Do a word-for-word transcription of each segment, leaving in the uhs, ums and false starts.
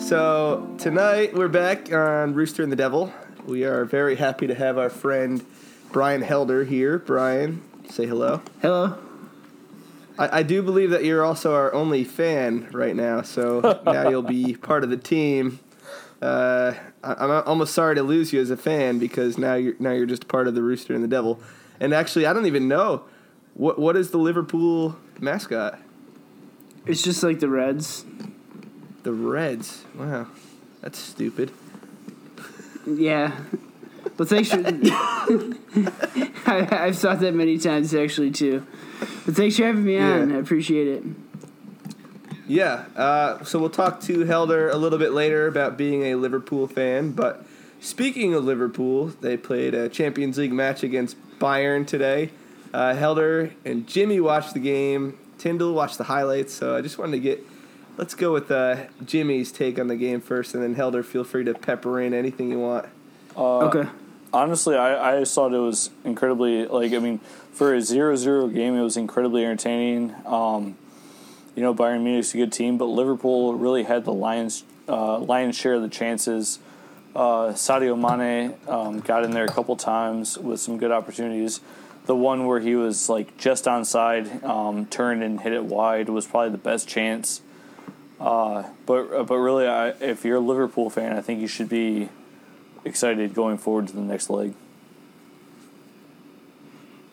So tonight we're back on Rooster and the Devil. We are very happy to have our friend Brian Helder here. Brian, say hello. Hello. I, I do believe that you're also our only fan right now, so now you'll be part of the team. Uh, I, I'm almost sorry to lose you as a fan because now you're now you're just part of the Rooster and the Devil. And actually, I don't even know what what is the Liverpool mascot. It's just like the Reds. The Reds. Wow. That's stupid. Yeah. But thanks for... I, I've thought that many times, actually, too. But thanks for having me on. Yeah. I appreciate it. Yeah. Uh, so we'll talk to Helder a little bit later about being a Liverpool fan. But speaking of Liverpool, they played a Champions League match against Bayern today. Uh, Helder and Jimmy watched the game. Tyndall watched the highlights. So I just wanted to get... Let's go with uh, Jimmy's take on the game first, and then Helder, feel free to pepper in anything you want. Uh, okay. Honestly, I, I just thought it was incredibly, like, I mean, for a zero zero game, it was incredibly entertaining. Um, you know, Bayern Munich's a good team, but Liverpool really had the lion's, uh, lion's share of the chances. Uh, Sadio Mane um, got in there a couple times with some good opportunities. The one where he was, like, just onside, um, turned and hit it wide was probably the best chance. Uh, but but really, I, if you're a Liverpool fan, I think you should be excited going forward to the next leg.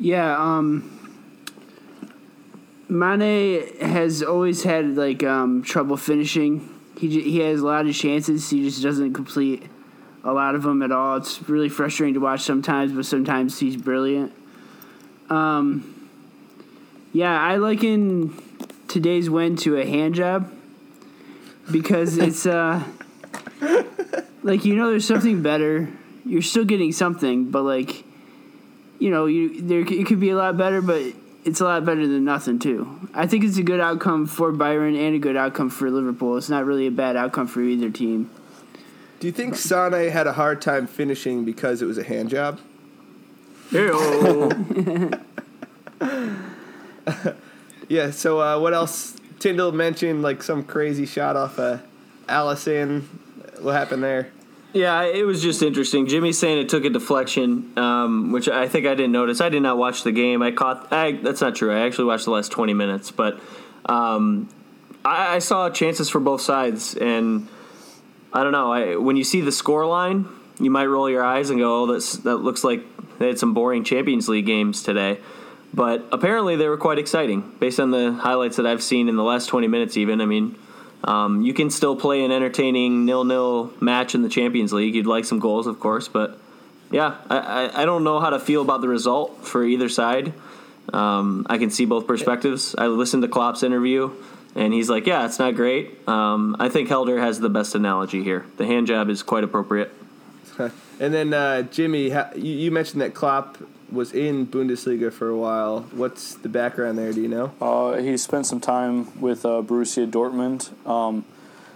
Yeah, um, Mane has always had like um, trouble finishing. He j- he has a lot of chances. He just doesn't complete a lot of them at all. It's really frustrating to watch sometimes, but sometimes he's brilliant. Um, yeah, I liken today's win to a hand job. Because it's, uh, like, you know, there's something better. You're still getting something, but, like, you know, you there it could be a lot better, but it's a lot better than nothing, too. I think it's a good outcome for Bayern and a good outcome for Liverpool. It's not really a bad outcome for either team. Do you think Sané had a hard time finishing because it was a hand job? Yeah, so uh, what else... Tyndall mentioned, like, some crazy shot off of Alisson. What happened there? Yeah, it was just interesting. Jimmy's saying it took a deflection, um, which I think I didn't notice. I did not watch the game. I caught I, – that's not true. I actually watched the last twenty minutes. But um, I, I saw chances for both sides. And I don't know. I, when you see the score line, you might roll your eyes and go, oh, that's, that looks like they had some boring Champions League games today. But apparently they were quite exciting, based on the highlights that I've seen in the last twenty minutes even. I mean, um, you can still play an entertaining nil-nil match in the Champions League. You'd like some goals, of course. But, yeah, I, I don't know how to feel about the result for either side. Um, I can see both perspectives. I listened to Klopp's interview, and he's like, yeah, it's not great. Um, I think Helder has the best analogy here. The hand job is quite appropriate. And then, uh, Jimmy, you mentioned that Klopp was in Bundesliga for a while. What's the background there? Do you know? Uh, he spent some time with uh, Borussia Dortmund. Um,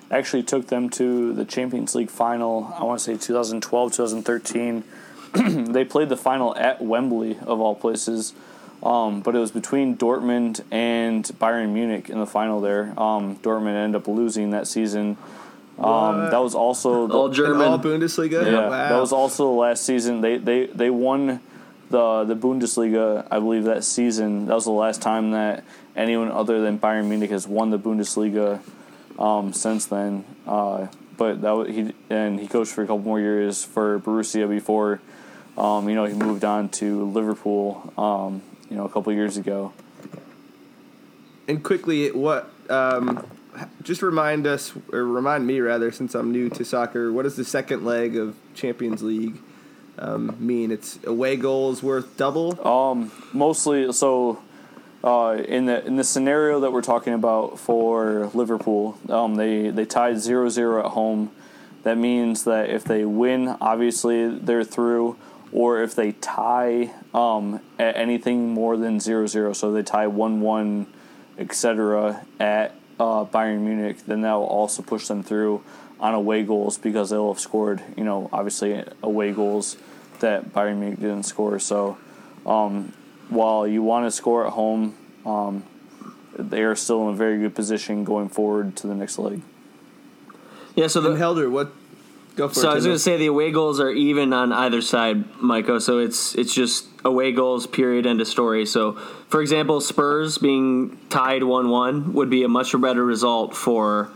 actually took them to the Champions League final, I want to say twenty twelve, twenty thirteen. They played the final at Wembley, of all places. Um, but it was between Dortmund and Bayern Munich in the final there. Um, Dortmund ended up losing that season. Um, that was also... The, all German. All Bundesliga? Yeah, wow. That was also the last season. They, they, they won... The the Bundesliga, I believe that season, that was the last time that anyone other than Bayern Munich has won the Bundesliga um, since then. Uh, but that was, he and he coached for a couple more years for Borussia before, um, you know, he moved on to Liverpool, um, you know, a couple years ago. And quickly, what um, just remind us or remind me rather, since I'm new to soccer, what is the second leg of Champions League? Um, mean it's away goals worth double? Um, mostly, so Uh, in the in the scenario that we're talking about for Liverpool, um, they, they tied zero zero at home. That means that if they win, obviously they're through, or if they tie um, at anything more than zero zero, so they tie one one, et cetera, at uh, Bayern Munich, then that will also push them through on away goals because they'll have scored, you know, obviously away goals that Bayern Munich didn't score. So um, while you want to score at home, um, they are still in a very good position going forward to the next leg. Yeah, so the Helder, what? Go for so it. So I was going to say the away goals are even on either side, Michael. So it's it's just away goals, period, end of story. So, for example, Spurs being tied one one would be a much better result for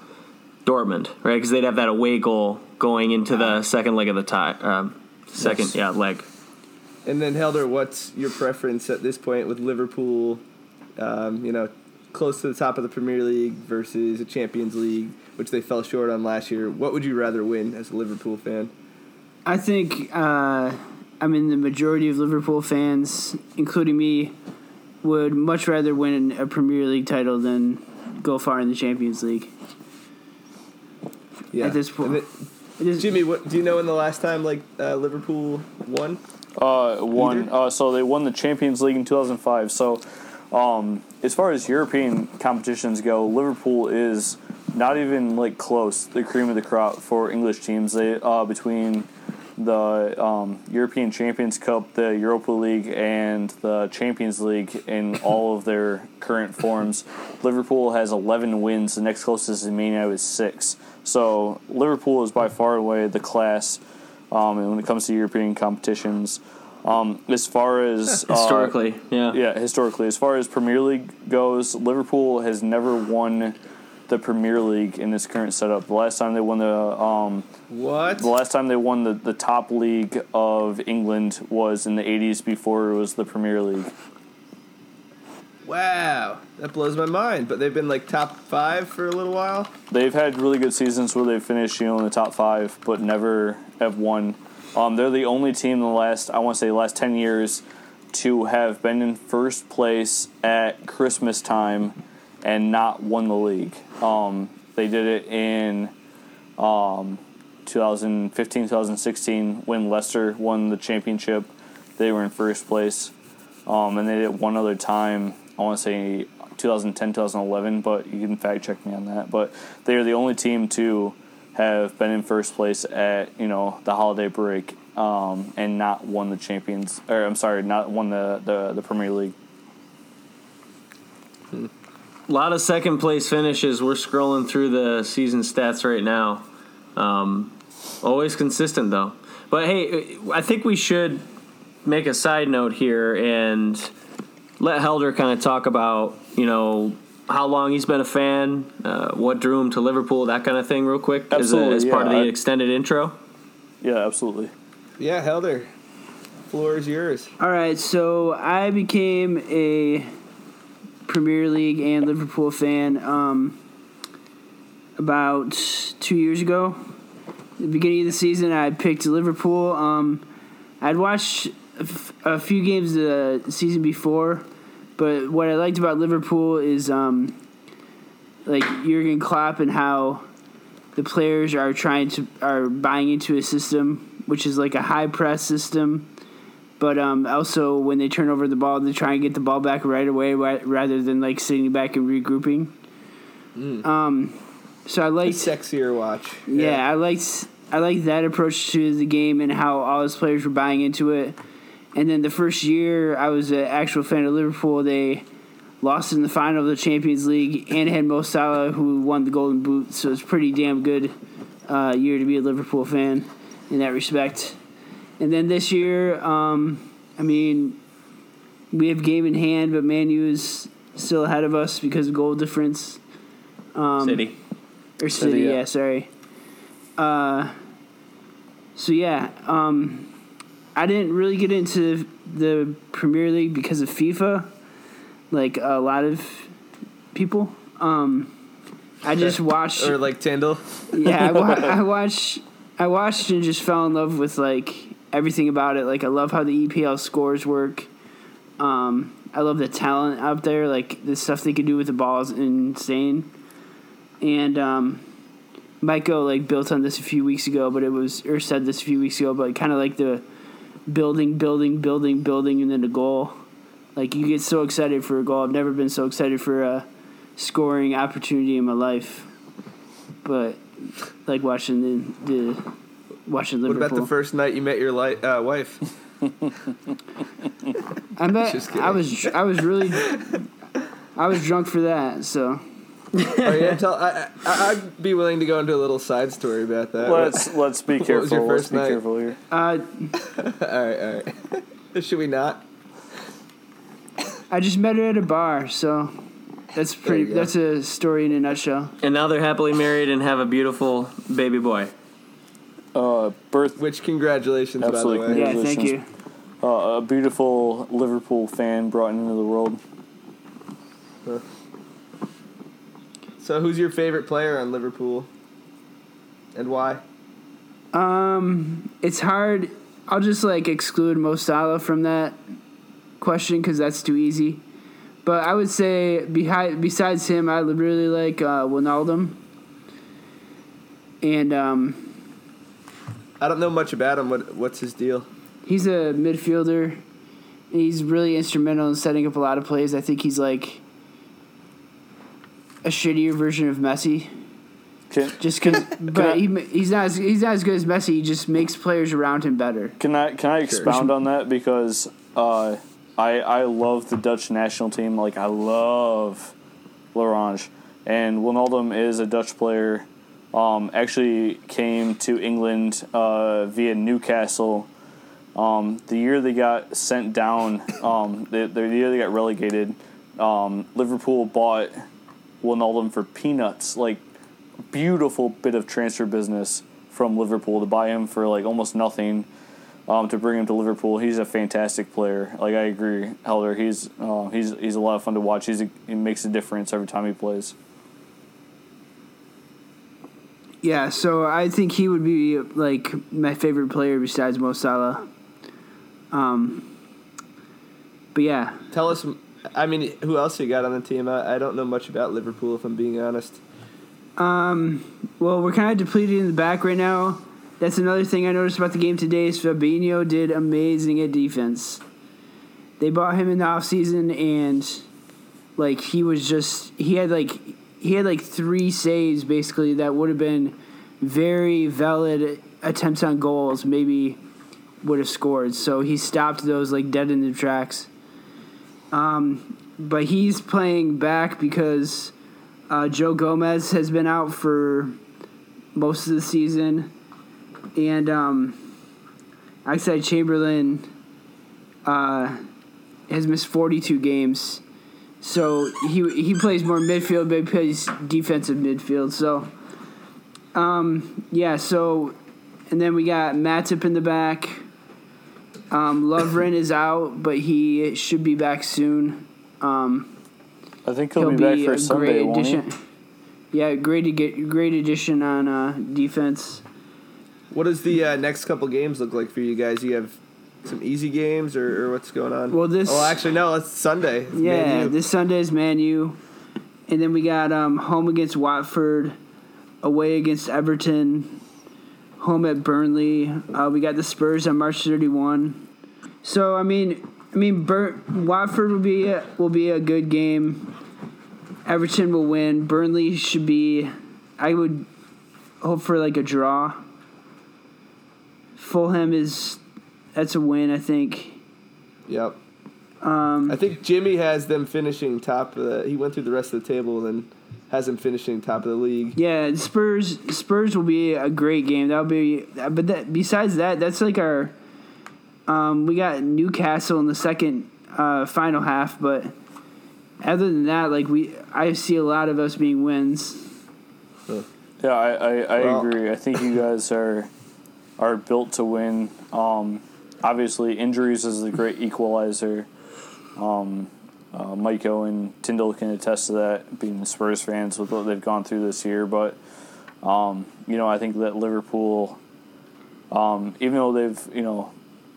Dortmund, right? Because they'd have that away goal going into the second leg of the tie. Um, second, yes. yeah, leg. And then Helder, what's your preference at this point with Liverpool? Um, you know, close to the top of the Premier League versus a Champions League, which they fell short on last year. What would you rather win as a Liverpool fan? I think, uh, I mean, the majority of Liverpool fans, including me, would much rather win a Premier League title than go far in the Champions League. Yeah. At this point. It, Jimmy, what, do you know when the last time like uh, Liverpool won? Uh, won. Uh, so they won the Champions League in two thousand five. So um, as far as European competitions go, Liverpool is not even like close the cream of the crop for English teams. They uh, between the um, European Champions Cup, the Europa League, and the Champions League in all of their current forms, Liverpool has eleven wins. The next closest to Man U is six. So Liverpool is by far away the class um, when it comes to European competitions. Um, as far as uh, historically, yeah, yeah, historically, as far as Premier League goes, Liverpool has never won the Premier League in this current setup. The last time they won the um, what? The last time they won the, the top league of England was in the eighties before it was the Premier League. Wow, that blows my mind. But they've been like top five for a little while. They've had really good seasons where they've finished, you know, in the top five, but never have won. Um, they're the only team in the last, I want to say, the last ten years to have been in first place at Christmas time and not won the league. Um, they did it in um, twenty fifteen, twenty sixteen when Leicester won the championship. They were in first place. Um, and they did it one other time, I want to say twenty ten, twenty eleven, but you can fact check me on that. But they are the only team to have been in first place at, you know, the holiday break um, and not won the Champions, or I'm sorry, not won the, the, the Premier League. Hmm. A lot of second-place finishes. We're scrolling through the season stats right now. Um, always consistent, though. But, hey, I think we should make a side note here and let Helder kind of talk about, you know, how long he's been a fan, uh, what drew him to Liverpool, that kind of thing real quick absolutely, as, a, as yeah, part of the I, extended intro. Yeah, absolutely. Yeah, Helder, floor is yours. All right, so I became a Premier League and Liverpool fan um, about two years ago. At the beginning of the season, I picked Liverpool. Um, I'd watched a, f- a few games the season before, but what I liked about Liverpool is um, like Jurgen Klopp and how the players are trying to are buying into a system, which is like a high press system. But um, also, when they turn over the ball, they try and get the ball back right away rather than, like, sitting back and regrouping. Mm. Um, so I liked... A sexier watch. Yeah, yeah, I liked I liked that approach to the game and how all his players were buying into it. And then the first year I was an actual fan of Liverpool, they lost in the final of the Champions League and had Mo Salah, who won the Golden Boot. So it's pretty damn good uh, year to be a Liverpool fan in that respect. And then this year, um, I mean, we have game in hand, but Man U is still ahead of us because of goal difference. Um, City. Or City, City yeah. yeah, sorry. Uh, so, yeah, um, I didn't really get into the Premier League because of FIFA, like a lot of people. Um, I just watched... or like Tyndall. Yeah, I, wa- I watched... I watched and just fell in love with, like, everything about it. Like, I love how the E P L scores work. Um, I love the talent out there. Like, the stuff they can do with the ball is insane. And um, Michael, like, built on this a few weeks ago, but it was, or said this a few weeks ago, but kind of like the building, building, building, building, and then a goal. Like, you get so excited for a goal. I've never been so excited for a scoring opportunity in my life. But, like, watching the, the watching Liverpool. What about the first night you met your li- uh, wife? I bet I was I was really I was drunk for that. So, oh, yeah, tell, I, I I'd be willing to go into a little side story about that. Let's let's be careful. What was your first let's be night? careful here. Uh, all right, all right. Should we not? I just met her at a bar, so that's pretty. That's a story in a nutshell. And now they're happily married and have a beautiful baby boy. Uh, birth. Which congratulations, absolutely, by the way. Yeah, thank you. Uh, a beautiful Liverpool fan brought into the world. Huh. So, who's your favorite player on Liverpool, and why? Um, it's hard. I'll just like exclude Mo Salah from that question because that's too easy. But I would say behind, besides him, I really like uh, Wijnaldum. And um. I don't know much about him. What what's his deal? He's a midfielder. He's really instrumental in setting up a lot of plays. I think he's like a shittier version of Messi. Can, just cause, can, but can I, he, he's not as, he's not as good as Messi. He just makes players around him better. Can I can I expound sure. on that because uh, I I love the Dutch national team. Like, I love L'Orange, and Wijnaldum is a Dutch player. Um, actually came to England uh, via Newcastle. Um, the year they got sent down, um, the, the year they got relegated, um, Liverpool bought Wijnaldum for peanuts. Like, beautiful bit of transfer business from Liverpool to buy him for like almost nothing, um, to bring him to Liverpool. He's a fantastic player. Like, I agree, Helder. He's uh, he's he's a lot of fun to watch. He's a, he makes a difference every time he plays. Yeah, so I think he would be, like, my favorite player besides Mo Salah. Um, but, yeah. Tell us, I mean, who else you got on the team? I, I don't know much about Liverpool, if I'm being honest. Um, well, we're kind of depleted in the back right now. That's another thing I noticed about the game today is Fabinho did amazing at defense. They bought him in the offseason, and, like, he was just – he had, like – He had like three saves basically that would have been very valid attempts on goals, maybe would have scored. So he stopped those like dead in the tracks. Um, but he's playing back because uh, Joe Gomez has been out for most of the season. And um, Oxlade Chamberlain uh, has missed forty-two games. So he he plays more midfield, but he plays defensive midfield. So, um, yeah, so, and then we got Matip in the back. Um, Lovren is out, but he should be back soon. Um, I think he'll, he'll be, be back for a Sunday, won't he? Yeah, great, great addition on uh, defense. What does the uh, next couple games look like for you guys? You have... some easy games, or, or what's going on? Well, this. Oh, actually, no. It's Sunday. It's yeah, Man U. This Sunday is Man U, and then we got um, home against Watford, away against Everton, home at Burnley. Uh, we got the Spurs on March thirty-first. So I mean, I mean, Bur- Watford will be a, will be a good game. Everton will win. Burnley should be. I would hope for like a draw. Fulham is. That's a win, I think. Yep. Um, I think Jimmy has them finishing top of the... He went through the rest of the table and has them finishing top of the league. Yeah, Spurs Spurs will be a great game. That'll be... But that, besides that, that's like our... Um, we got Newcastle in the second uh, final half, but other than that, like, we, I see a lot of us being wins. Huh. Yeah, I, I, I well, agree. I think you guys are are built to win. Um... Obviously, injuries is the great equalizer. Um, uh, Mike Owen, Tyndall can attest to that, being Spurs fans with what they've gone through this year. But, um, you know, I think that Liverpool, um, even though they've, you know,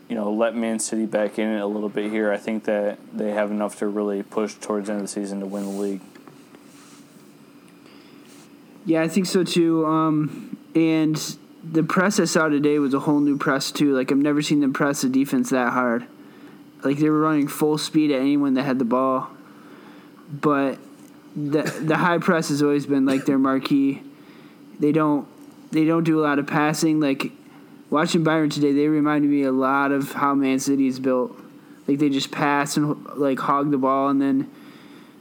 you know, let Man City back in it a little bit here. I think that they have enough to really push towards the end of the season to win the league. Yeah, I think so too. Um, and the press I saw today was a whole new press too. Like, I've never seen them press the defense that hard. Like, they were running full speed at anyone that had the ball. But the the high press has always been like their marquee. They don't they don't do a lot of passing. Like, watching Bayern today, they reminded me a lot of how Man City is built. Like, they just pass and like hog the ball, and then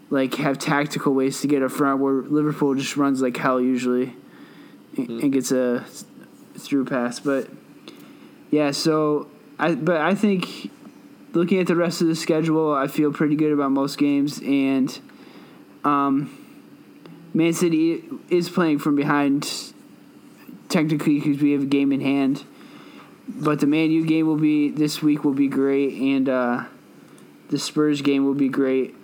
like have tactical ways to get up front, where Liverpool just runs like hell usually and, mm-hmm. and gets a through pass. But yeah, so I but I think looking at the rest of the schedule, I feel pretty good about most games, and um, Man City is playing from behind technically because we have a game in hand. But the Man U game will be this week will be great, and uh, the Spurs game will be great.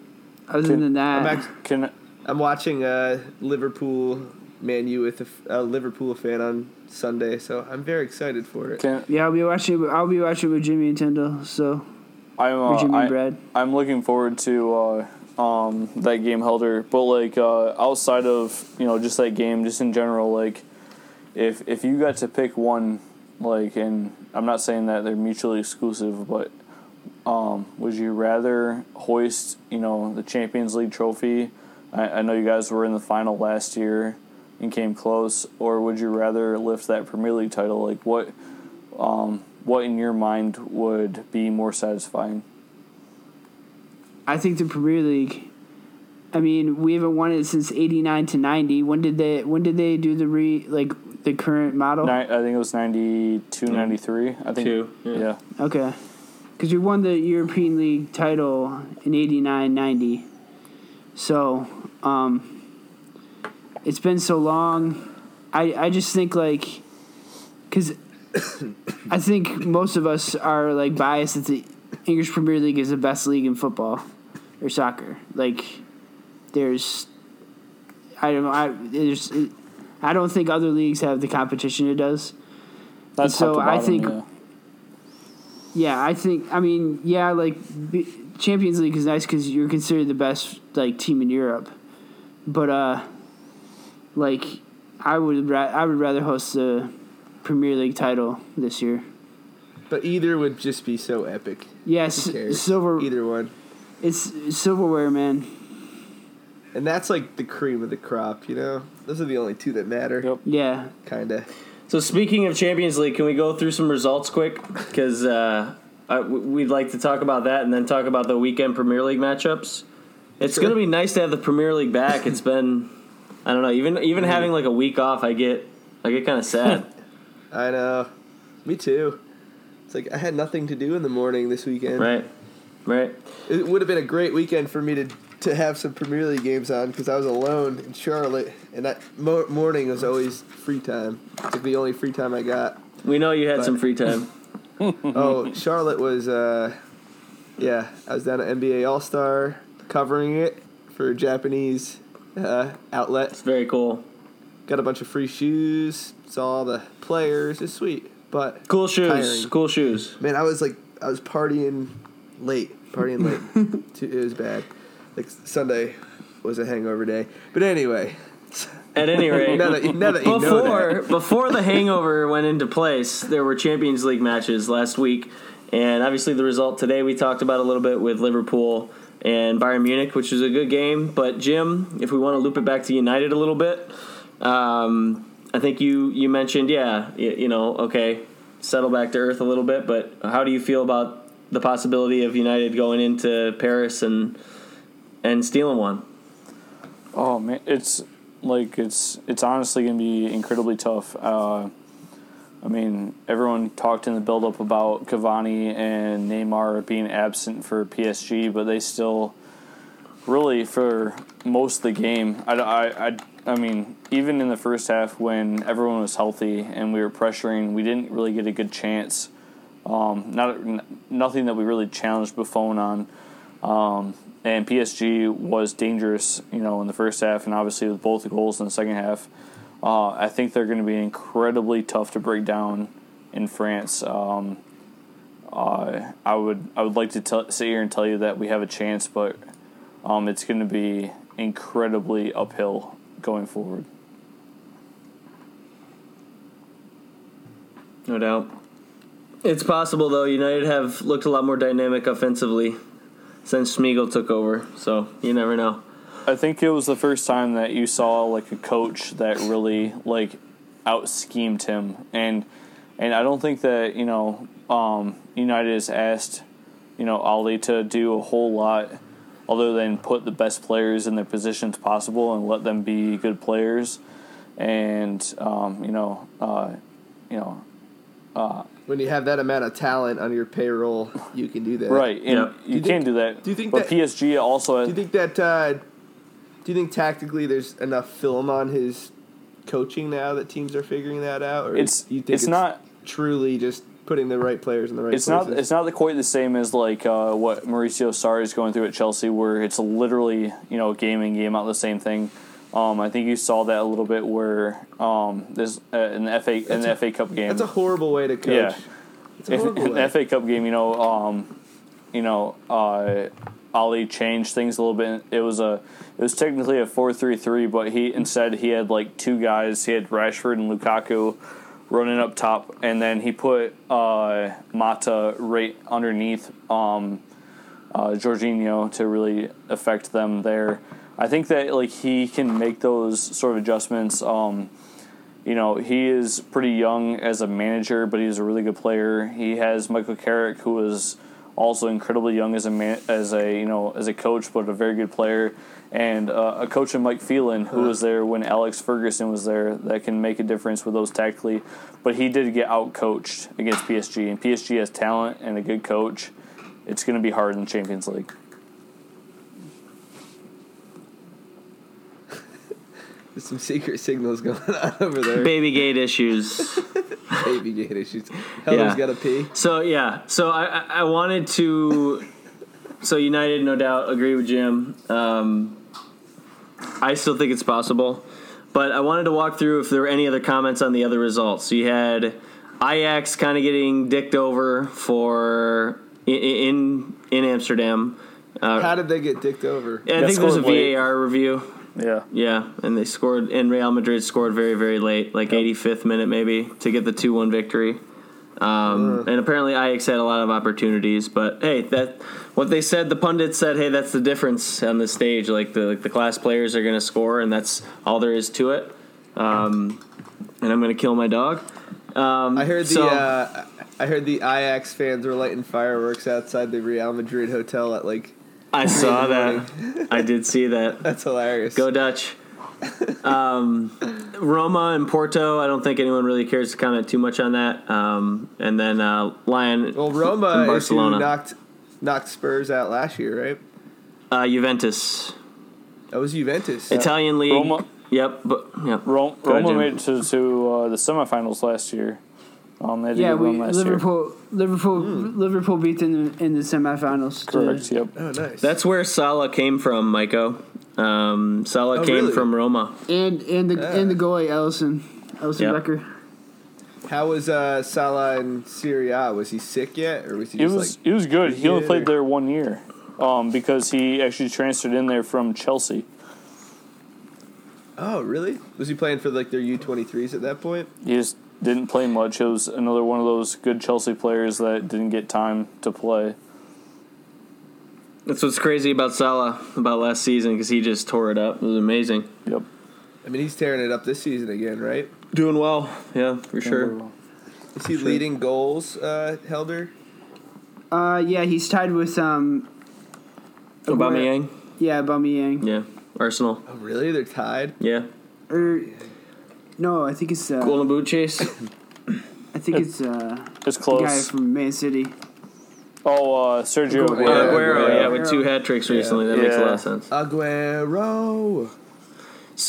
Other can, than that, I'm, act- can I- I'm watching uh, Liverpool Man U with a, a Liverpool fan on Sunday, so I'm very excited for it. Can- yeah, I'll be watching. I'll be watching with Jimmy and Tyndall. So I'm uh, Jimmy I, and Brad. I'm looking forward to uh, um, that game, Helder. But like uh, outside of you know just that game, just in general, like if if you got to pick one, like, and I'm not saying that they're mutually exclusive, but. Um, would you rather hoist, you know, the Champions League trophy? I, I know you guys were in the final last year and came close, or would you rather lift that Premier League title? Like, what, um, what in your mind would be more satisfying? I think the Premier League. I mean, we haven't won it since eighty-nine to ninety. When did they? When did they do the re like the current model? Nine, I think it was ninety-two, mm. ninety-three. I think. Two. Yeah. yeah. Okay. Because we won the European League title in eighty-nine ninety. So, um, it's been so long. I, I just think, like, because I think most of us are, like, biased that the English Premier League is the best league in football or soccer. Like, there's, I don't know, I, there's, I don't think other leagues have the competition it does. That's so I think. Yeah. Yeah, I think, I mean, yeah, like, Champions League is nice because you're considered the best, like, team in Europe. But, uh, like, I would ra- I would rather host the Premier League title this year. But either would just be so epic. Yes, yeah, s- silver. Either one. It's silverware, man. And that's, like, the cream of the crop, you know? Those are the only two that matter. Yep. Yeah. Kind of. So speaking of Champions League, can we go through some results quick? Because uh, we'd like to talk about that and then talk about the weekend Premier League matchups. It's sure. going to be nice to have the Premier League back. It's been, I don't know, even even having like a week off, I get I get kind of sad. I know. Me too. It's like I had nothing to do in the morning this weekend. Right, right. It would have been a great weekend for me to, to have some Premier League games on because I was alone in Charlotte. And that mo- morning was always free time. It's like the only free time I got. We know you had but, some free time. oh, Charlotte was, uh, yeah, I was down at N B A All-Star covering it for a Japanese uh, outlet. It's very cool. Got a bunch of free shoes, saw the players. It's sweet, but cool shoes, tiring. cool shoes. Man, I was like, I was partying late, partying late. It was bad. Like Sunday was a hangover day. But anyway... At any rate, now that, now that you before know that. before the hangover went into place, there were Champions League matches last week, and obviously the result today we talked about a little bit with Liverpool and Bayern Munich, which was a good game. But Jim, if we want to loop it back to United a little bit, um, I think you you mentioned yeah, you, you know, okay, settle back to earth a little bit. But how do you feel about the possibility of United going into Paris and and stealing one? Oh man, it's. Like, it's it's honestly going to be incredibly tough. Uh, I mean, everyone talked in the build-up about Cavani and Neymar being absent for P S G, but they still really, for most of the game, I, I, I, I mean, even in the first half when everyone was healthy and we were pressuring, we didn't really get a good chance. Um, not Nothing that we really challenged Buffon on. Um, and P S G was dangerous, you know, in the first half, and obviously with both the goals in the second half. Uh, I think they're going to be incredibly tough to break down in France. Um, uh, I would I would like to t- sit here and tell you that we have a chance, but um, it's going to be incredibly uphill going forward. No doubt. It's possible, though. United have looked a lot more dynamic offensively since Schmeichel took over, so you never know. I think it was the first time that you saw like a coach that really like out-schemed him, and and I don't think that you know um, United has asked you know Ollie to do a whole lot other than put the best players in their positions possible and let them be good players, and um, you know uh, you know. Uh, when you have that amount of talent on your payroll, you can do that, right? And yeah. you, you think, can do that. Do you think? But that, P S G also. Has, do you think that? Uh, do you think tactically there's enough film on his coaching now that teams are figuring that out, or it's do you think it's, it's not truly just putting the right players in the right? It's places? not. It's not quite the same as like uh, what Mauricio Sarri is going through at Chelsea, where it's literally you know game in game out the same thing. Um, I think you saw that a little bit where um, this uh, in the F A in the F A Cup game. That's a horrible way to coach. Yeah, it's a horrible in, way. In the F A Cup game, you know, um, you know, uh, Ollie changed things a little bit. It was a it was technically a four three three, but he instead he had like two guys. He had Rashford and Lukaku running up top, and then he put uh, Mata right underneath um, uh, Jorginho to really affect them there. I think that like he can make those sort of adjustments. Um, you know, he is pretty young as a manager, but he's a really good player. He has Michael Carrick, who is also incredibly young as a man, as a you know as a coach, but a very good player, and uh, a coach in Mike Phelan, who was there when Alex Ferguson was there, that can make a difference with those tactically. But he did get out coached against P S G, and P S G has talent and a good coach. It's going to be hard in the Champions League. There's some secret signals going on over there. Baby gate issues. Baby gate issues. Helder's yeah. got to pee. So, yeah. So, I, I wanted to... so, United, no doubt, agree with Jim. Um, I still think it's possible. But I wanted to walk through if there were any other comments on the other results. So, you had Ajax kind of getting dicked over for in in, in Amsterdam. Uh, How did they get dicked over? I think there was a V A R review. Yeah. Yeah, and they scored, and Real Madrid scored very, very late, like yep. eighty-fifth minute maybe, to get the two one victory. Um, mm. And apparently Ajax had a lot of opportunities, but hey, that what they said, the pundits said, hey, that's the difference on the stage. Like the like the class players are going to score, and that's all there is to it. Um, and I'm going to kill my dog. Um, I heard the so, uh, I heard the Ajax fans were lighting fireworks outside the Real Madrid hotel at like. I saw that. I did see that. That's hilarious. Go Dutch. Um, Roma and Porto, I don't think anyone really cares to comment too much on that. Um, and then uh, Lyon Well, Roma and Barcelona. Knocked, knocked Spurs out last year, right? Uh, Juventus. That was Juventus. Italian League. Roma. Yep. But, yep. Ro- Roma ahead, made it to, to uh, the semifinals last year. Um, yeah, we Liverpool, year. Liverpool, mm. Liverpool beat in the, in the semifinals. Correct. Yep. Oh, nice. That's where Salah came from, Maiko. Um, Salah oh, came really? from Roma. And and the yeah. and the goalie Alisson, Alisson yep. Becker. How was uh, Salah in Serie A? Was he sick yet, or was he? It just was. Like, it was good. He only played there one year, um, because he actually transferred in there from Chelsea. Oh, really? Was he playing for like their U twenty-threes at that point? Yes. Didn't play much. It was another one of those good Chelsea players that didn't get time to play. That's what's crazy about Salah about last season, because he just tore it up. It was amazing. Yep. I mean, he's tearing it up this season again, right? Doing well. Yeah, for Doing sure. Well. Is he for leading sure. goals, uh, Helder? Uh, yeah, he's tied with um. Aubameyang. Yeah, Aubameyang. Yeah, Arsenal. Oh, really? They're tied. Yeah. Or. No, I think it's uh, Golden Boot Chase. I think it's uh, it's close. The guy from Man City. Oh, uh, Sergio Aguero. Aguero, Aguero, yeah, Aguero. With two hat tricks yeah. recently. That yeah. makes a lot of sense. Aguero.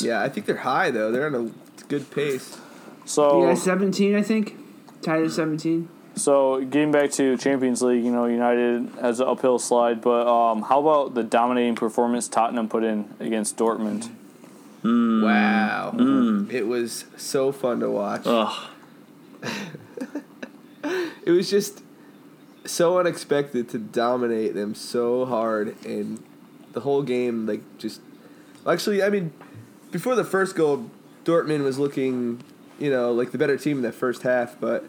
Yeah, I think they're high though. They're on a good pace. So yeah, seventeen, I think. Tied at seventeen. So getting back to Champions League, you know, United has an uphill slide, but um, how about the dominating performance Tottenham put in against Dortmund? Mm. Wow. Mm. It was so fun to watch. It was just so unexpected to dominate them so hard, and the whole game, like, just... Actually, I mean, before the first goal, Dortmund was looking, you know, like the better team in that first half, but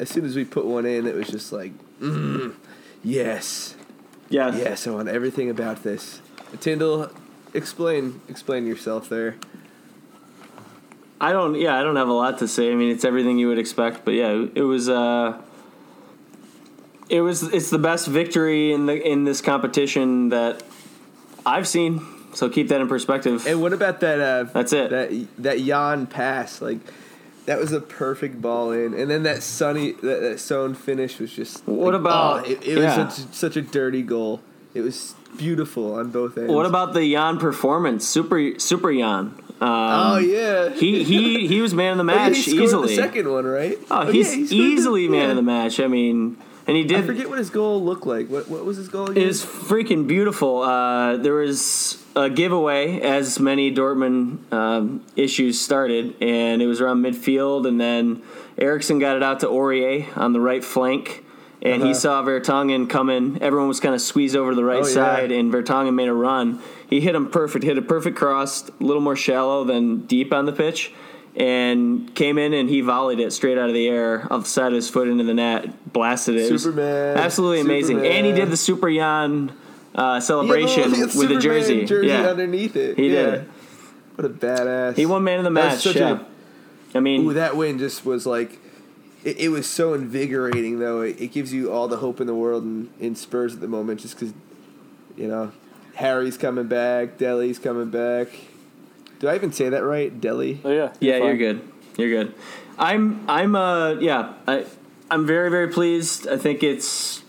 as soon as we put one in, it was just like, mm, yes. Yes. Yes, I want everything about this. Tyndall, explain explain yourself there. I don't, yeah, I don't have a lot to say. I mean, it's everything you would expect, but yeah, it was... Uh, It was. It's the best victory in the in this competition that I've seen. So keep that in perspective. And what about that? Uh, That's it. That that Jan pass, like that was a perfect ball in. And then that Sonny that, that Son finish was just. What like, about? Oh, it it yeah. was such, such a dirty goal. It was beautiful on both ends. What about the Jan performance? Super Super Jan. Um, oh yeah, he he he was man of the match. Oh, yeah, he scored easily. The second one, right? Oh, oh he's yeah, he easily the, man yeah. of the match. I mean. And he did. I forget what his goal looked like. What what was his goal again? It was freaking beautiful. Uh, there was a giveaway as many Dortmund um, issues started, and it was around midfield, and then Eriksen got it out to Aurier on the right flank, and uh-huh. he saw Vertonghen come in. Everyone was kind of squeezed over to the right oh, side, yeah. and Vertonghen made a run. He hit him perfect, hit a perfect cross, a little more shallow than deep on the pitch, and came in and he volleyed it straight out of the air, off the side of his foot into the net, blasted it. Superman. It absolutely amazing. Superman. And he did the Super Jan uh, celebration yeah, with the jersey. jersey yeah. underneath it. He yeah. did. What a badass. He won man of the match. Yeah. A, I mean, ooh, that win just was like, it, it was so invigorating, though. It, it gives you all the hope in the world in, in Spurs at the moment, just because, you know, Harry's coming back, Delhi's coming back. Did I even say that right? Delhi. Oh yeah. You're yeah, fine. you're good. You're good. I'm. I'm. Uh. Yeah. I. I'm very, very pleased. I think it's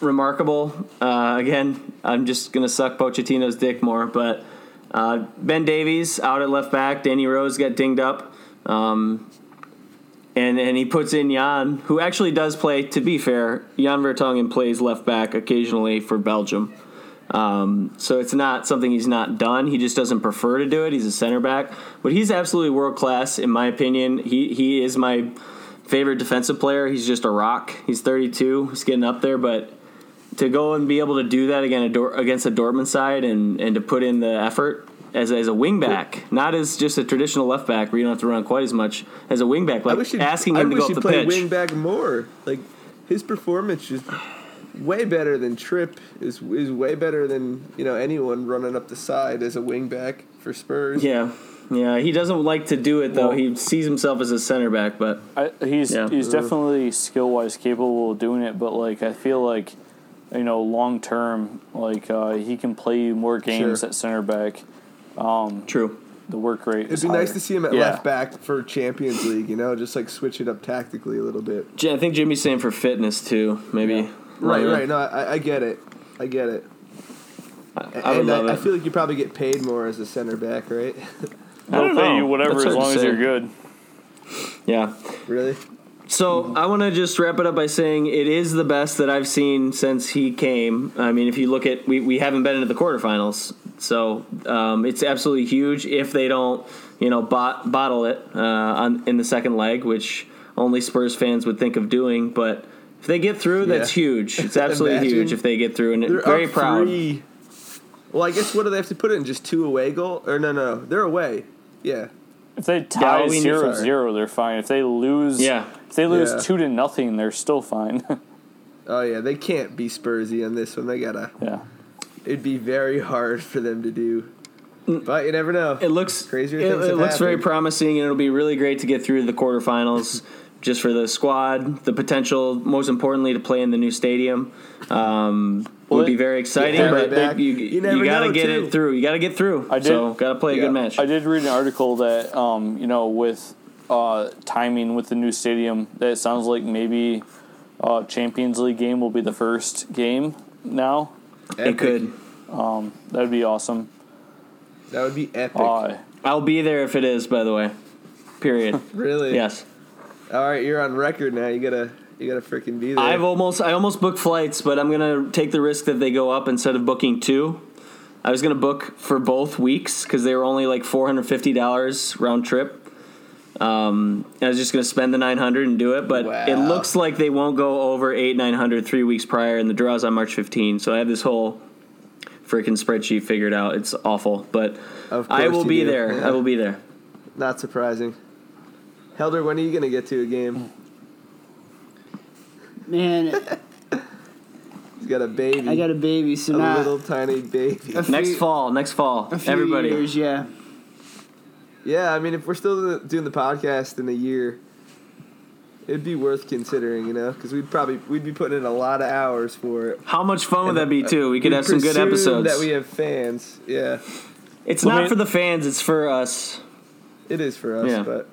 remarkable. Uh, again, I'm just gonna suck Pochettino's dick more, but uh, Ben Davies out at left back. Danny Rose got dinged up, um, and and he puts in Jan, who actually does play. To be fair, Jan Vertonghen plays left back occasionally for Belgium. Um, so it's not something he's not done. He just doesn't prefer to do it. He's a center back, but he's absolutely world class in my opinion. He he is my favorite defensive player. He's just a rock. He's thirty-two. He's getting up there, but to go and be able to do that again against a Dortmund side and, and to put in the effort as as a wing back, not as just a traditional left back where you don't have to run quite as much as a wing back. Like I wish asking him I to wish go up the play pitch. Wing back more. Like his performance just. Way better than Tripp is is way better than you know anyone running up the side as a wing back for Spurs. Yeah, yeah. He doesn't like to do it though. Well, he sees himself as a center back, but I, he's yeah. he's definitely skill wise capable of doing it. But like I feel like you know long term, like uh, he can play more games sure. at center back. Um, True. The work rate. It'd be higher. Nice to see him at yeah. left back for Champions League. You know, just like switch it up tactically a little bit. I think Jimmy's saying for fitness too, maybe. Yeah. Right, right. right. No, I, I get it. I get it. I, I and would love I, it. I feel like you probably get paid more as a center back, right? I don't They'll pay know. you whatever That's as long as you're good. Yeah. Really? So mm-hmm. I want to just wrap it up by saying it is the best that I've seen since he came. I mean, if you look at we, – we haven't been into the quarterfinals. So um, it's absolutely huge if they don't, you know, bot, bottle it uh, on, in the second leg, which only Spurs fans would think of doing, but – if they get through, yeah. that's huge. It's absolutely huge if they get through, and they're very proud. Three. Well, I guess what do they have to put in? Just two away goal? Or no, no, they're away. Yeah. If they tie zero zero, yeah, zero, zero, they're fine. If they lose, yeah. if they lose yeah. two to nothing, they're still fine. Oh yeah, they can't be Spursy on this one. They gotta. Yeah. It'd be very hard for them to do. But you never know. It looks crazier. It, it looks very promising, and it'll be really great to get through the quarterfinals. Just for the squad, the potential, most importantly, to play in the new stadium um, would be very exciting. Yeah, but they, you, you, you got to get too. it through. You got to get through. I did, so got to play yeah. a good match. I did read an article that um, you know, with uh, timing with the new stadium, that it sounds like maybe uh, Champions League game will be the first game now. Epic. It could. Um, that would be awesome. That would be epic. Uh, I'll be there if it is. By the way, period. Really? Yes. All right, you're on record now. You gotta, you gotta freaking be there. I've almost, I almost booked flights, but I'm gonna take the risk that they go up instead of booking two. I was gonna book for both weeks because they were only like four hundred fifty dollars round trip. Um, I was just going to spend the nine hundred and do it, but wow. It looks like they won't go over eight nine hundred three weeks prior, and the draw's on March fifteenth. So I have this whole freaking spreadsheet figured out. It's awful, but I will be do. there. Yeah. I will be there. Not surprising. Helder, when are you going to get to a game? Man. He's got a baby. I got a baby, so a now. A little tiny baby. Few, next fall, next fall. A few everybody. Years, yeah. Yeah, I mean, if we're still doing the podcast in a year, it'd be worth considering, you know, because we'd probably we'd be putting in a lot of hours for it. How much fun and would that be, too? We could have some good episodes. That we have fans, yeah. It's well, not man, for the fans; it's for us. It is for us, yeah. But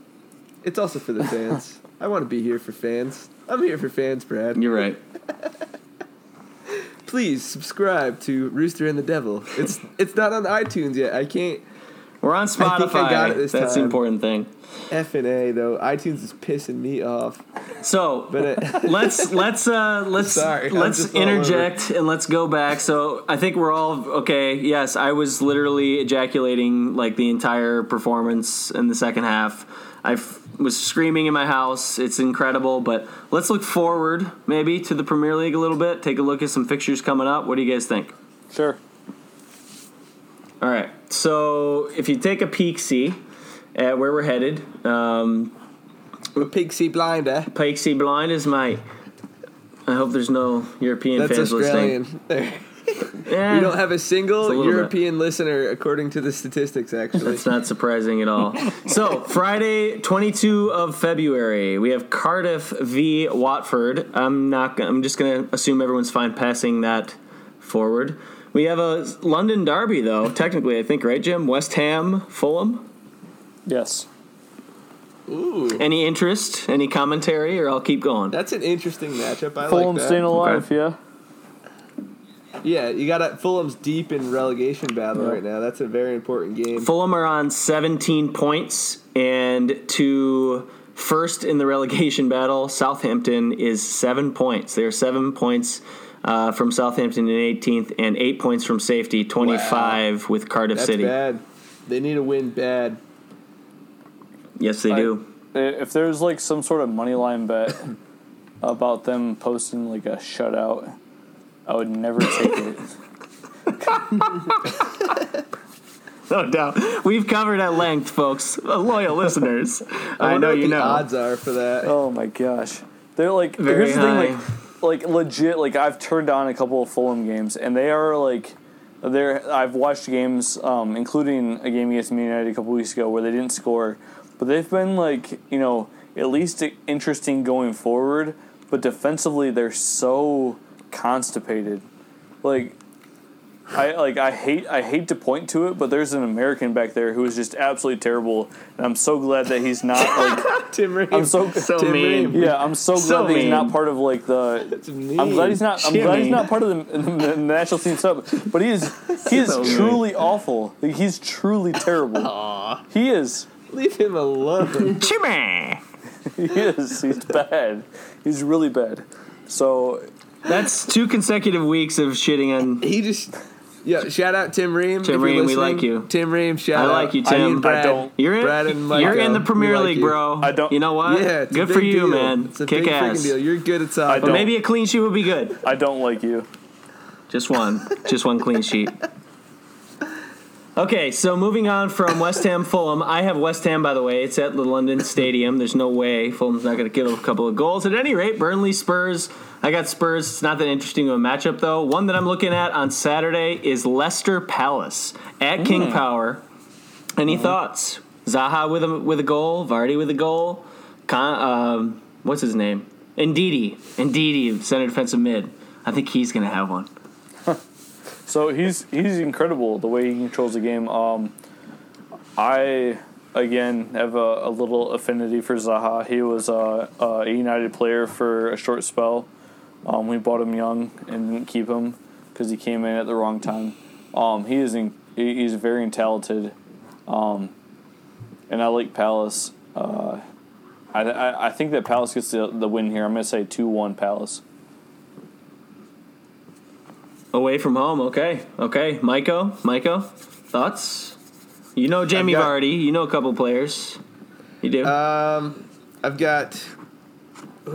it's also for the fans. I want to be here for fans. I'm here for fans, Brad. You're right. Please subscribe to Rooster and the Devil. It's it's not on iTunes yet. I can't. We're on Spotify. I think I got it this That's time. The important thing. F and A though, iTunes is pissing me off. So but uh, let's let's uh, let's sorry, let's interject and let's go back. So I think we're all okay. Yes, I was literally ejaculating like the entire performance in the second half. I f- was screaming in my house. It's incredible. But let's look forward maybe to the Premier League a little bit. Take a look at some fixtures coming up. What do you guys think? Sure. All right. So if you take a peek-see at where we're headed. Um, a peek-see blind, eh? Peek-see blind is my... I hope there's no European That's fans Australian. Listening. Yeah, we don't have a single a European bit. Listener, according to the statistics, actually. That's not surprising at all. So, Friday, twenty-second of February, we have Cardiff v. Watford. I'm not. I'm just going to assume everyone's fine passing that forward. We have a London derby, though, technically, I think, right, Jim? West Ham, Fulham? Yes. Ooh. Any interest, any commentary, or I'll keep going? That's an interesting matchup. I Fulham's like staying alive, okay. Yeah. Yeah, you got a, Fulham's deep in relegation battle yeah. right now. That's a very important game. Fulham are on seventeen points, and to first in the relegation battle, Southampton is seven points. They are seven points uh, from Southampton in eighteenth, and eight points from safety, twenty-five wow. with Cardiff That's City. That's bad. They need a win bad. Yes, they I, do. If there's like some sort of money line bet about them posting like a shutout, I would never take it. No doubt. We've covered at length, folks. Loyal listeners. I, I know what you the know. Odds are for that. Oh my gosh, they're like very here's high. The thing, like, like legit. Like I've turned on a couple of Fulham games, and they are like, they're. I've watched games, um, including a game against Man United a couple weeks ago where they didn't score, but they've been like, you know, at least interesting going forward. But defensively, they're so. Constipated, like I like I hate I hate to point to it, but there's an American back there who is just absolutely terrible, and I'm so glad that he's not like Tim Ream. I'm so, so Tim mean. Ream. Yeah, I'm so, so glad mean. That he's not part of like the. I'm glad he's not. I'm Jimmy. Glad he's not part of the, the, the national team sub. But he is. He is so truly mean. Awful. Like, he's truly terrible. Aww. He is. Leave him alone, Jimmy. He is. He's bad. He's really bad. So. That's two consecutive weeks of shitting on. He just, yeah. Shout out Tim Ream. Tim Ream, we like you. Tim Ream, shout out. I like you, Tim. I, mean, Brad, I don't. You're in. Brad and Mike you're in the Premier League, like bro. I don't. You know what? Yeah, it's good a big for you, deal. Man. It's a Kick big ass. Deal. You're good at soccer. But maybe a clean sheet would be good. I don't like you. Just one. Just one clean sheet. Okay, so moving on from West Ham, Fulham. I have West Ham, by the way. It's at the London Stadium. There's no way Fulham's not going to give a couple of goals. At any rate, Burnley, Spurs. I got Spurs. It's not that interesting of a matchup, though. One that I'm looking at on Saturday is Leicester Palace at mm. King Power. Any mm. thoughts? Zaha with a, with a goal. Vardy with a goal. Con, uh, what's his name? Ndidi. Ndidi, center defensive mid. I think he's going to have one. So he's he's incredible the way he controls the game. Um, I again have a, a little affinity for Zaha. He was a, a United player for a short spell. Um, we bought him young and didn't keep him because he came in at the wrong time. Um, he is in, he's very talented, um, and I like Palace. Uh, I, I I think that Palace gets the, the win here. I'm gonna say two one Palace. Away from home, okay. Okay. Maiko, Maiko, thoughts? You know Jamie got, Vardy. You know a couple players. You do? Um, I've got... Uh,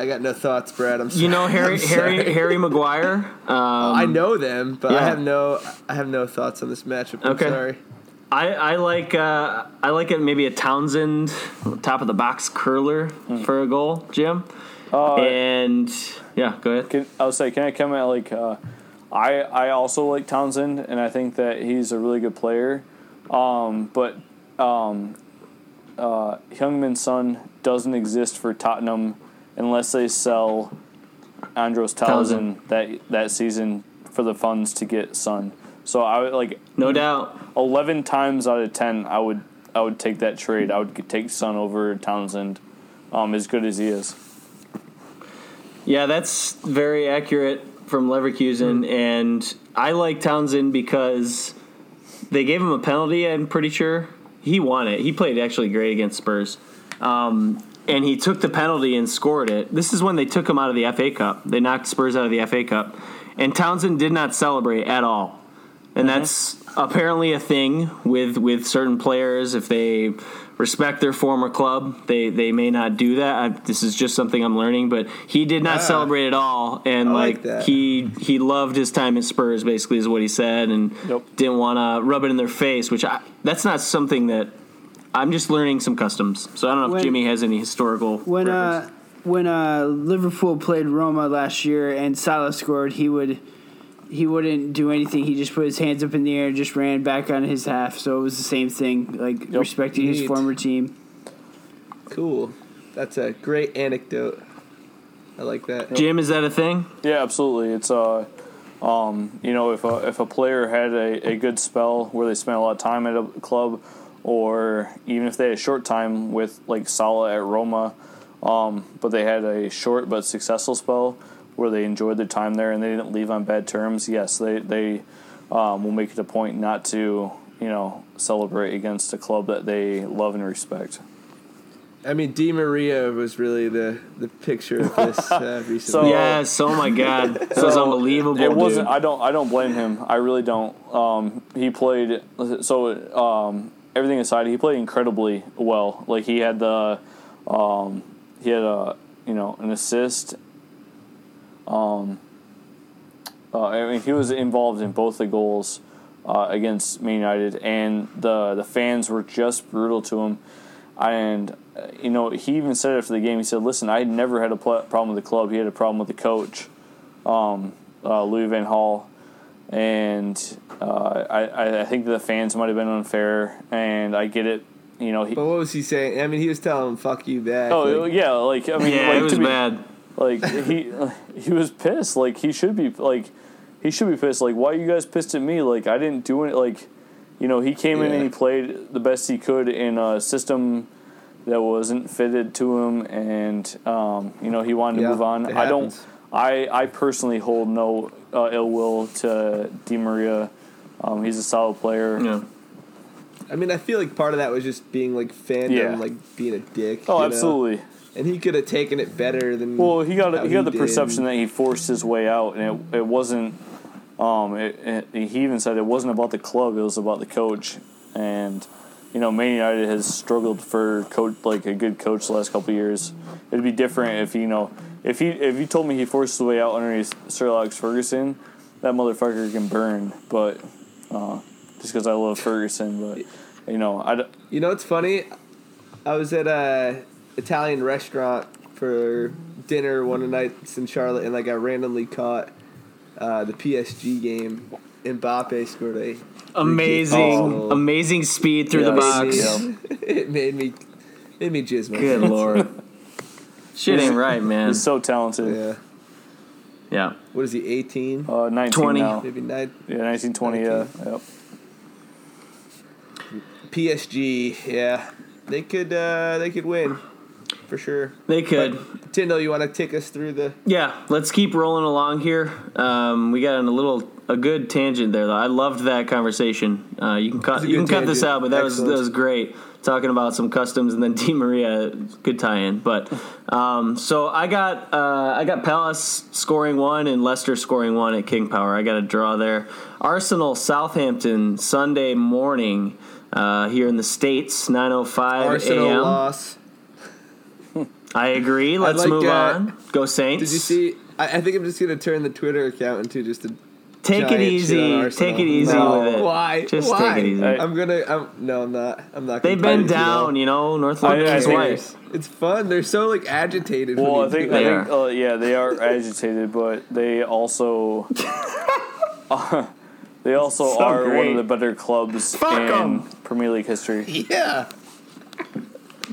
I got no thoughts, Brad. I'm sorry. You know Harry Harry Harry Maguire? Um, oh, I know them, but yeah. I have no I have no thoughts on this matchup. I'm okay. sorry. I, I like uh, I like it maybe a Townsend top of the box curler mm. for a goal, Jim. Uh, and yeah, go ahead. Can, I was saying, can I comment? Like, uh, I I also like Townsend, and I think that he's a really good player. Um, but um, uh, Heung-min Son doesn't exist for Tottenham unless they sell Andros Townsend, Townsend that that season for the funds to get Son. So I would like no doubt eleven times out of ten I would I would take that trade. I would take Son over Townsend, um, as good as he is. Yeah, that's very accurate from Leverkusen, mm-hmm. and I like Townsend because they gave him a penalty. I'm pretty sure he won it. He played actually great against Spurs. Um, And he took the penalty and scored it. This is when they took him out of the F A Cup. They knocked Spurs out of the F A Cup. And Townsend did not celebrate at all. And mm-hmm. that's apparently a thing with, with certain players. If they respect their former club, they, they may not do that. I, this is just something I'm learning. But he did not ah, celebrate at all. And I like, like he he loved his time at Spurs, basically, is what he said. And nope. didn't want to rub it in their face, which I, that's not something that... I'm just learning some customs, so I don't know when, if Jimmy has any historical when uh, when uh, Liverpool played Roma last year and Salah scored, he would he wouldn't do anything. He just put his hands up in the air and just ran back on his half. So it was the same thing, like yep. respecting Neat. his former team. Cool, that's a great anecdote. I like that. Jim, is that a thing? Yeah, absolutely. It's uh, um, you know, if a, if a player had a, a good spell where they spent a lot of time at a club. Or even if they had a short time with, like, Salah at Roma, um, but they had a short but successful spell where they enjoyed their time there and they didn't leave on bad terms, yes, they, they um, will make it a point not to, you know, celebrate against a club that they love and respect. I mean, Di Maria was really the, the picture of this uh, recently. So, yes, oh my God, it was unbelievable. It wasn't. Dude. I don't. I don't blame him. I really don't. Um, he played so. Um, Everything aside, he played incredibly well. Like he had the, um, he had a you know an assist. Um, uh, I mean, he was involved in both the goals uh, against Man United, and the the fans were just brutal to him. And you know, he even said after the game, he said, "Listen, I never had a pl- problem with the club. He had a problem with the coach, um, uh, Louis Van Gaal." And uh, I, I think the fans might have been unfair, and I get it. You know, he, but what was he saying? I mean, he was telling them, "Fuck you, back." Oh like, yeah, like I mean, yeah, like, it was to be, bad. Like he he was pissed. Like he should be like he should be pissed. Like why are you guys pissed at me? Like I didn't do it. Like you know, he came yeah. in and he played the best he could in a system that wasn't fitted to him, and um, you know he wanted yeah, to move on. I happens. don't. I, I personally hold no uh, ill will to Di Maria. Um, he's a solid player. Yeah. I mean, I feel like part of that was just being like fandom, yeah. like being a dick. Oh, absolutely. Know? And he could have taken it better than. Well, he got he, he got the did. perception that he forced his way out, and it it wasn't. Um, it, it, he even said it wasn't about the club; it was about the coach. And you know, Man United has struggled for coach like a good coach the last couple of years. It'd be different if you know. If he if you told me he forced his way out underneath Sir Alex Ferguson, that motherfucker can burn. But uh, just because I love Ferguson, but you know I. D- you know it's funny. I was at a Italian restaurant for dinner one night in Charlotte, and like I randomly caught uh, the P S G game. Mbappe scored a amazing, oh. amazing speed through yeah, the box. Yeah. It made me, it made me jizz my Good Lord. Shit ain't right, man. He's so talented. Yeah. Yeah. What is he, eighteen? Uh, nineteen twenty. Now. Maybe nine, yeah, nineteen, twenty, yeah. Uh, yep. P S G, yeah. They could uh, they could win, for sure. They could. But, Tyndall, you want to take us through the... Yeah, let's keep rolling along here. Um, we got on a little... A good tangent there, though. I loved that conversation. Uh, you can cut you can cut this out, but that was, that was great. Talking about some customs and then Di Maria, good tie-in. But um, so I got uh, I got Palace scoring one and Leicester scoring one at King Power. I got a draw there. Arsenal Southampton Sunday morning. Uh, here in the States, nine oh five a.m. Arsenal loss. I agree. Let's like, move uh, on. Go Saints. Did you see? I, I think I'm just going to turn the Twitter account into just a Take it easy. Take it easy no. with it. Why? Just Why? take it easy. Right. I'm gonna. I'm, no, I'm not. I'm not. They've been down, you know. Northwood is worse. It's fun. They're so like agitated. Well, I think. I think. Uh, yeah, they are agitated, but they also. are, they also so are great. one of the better clubs Fuck in em. Premier League history. Yeah.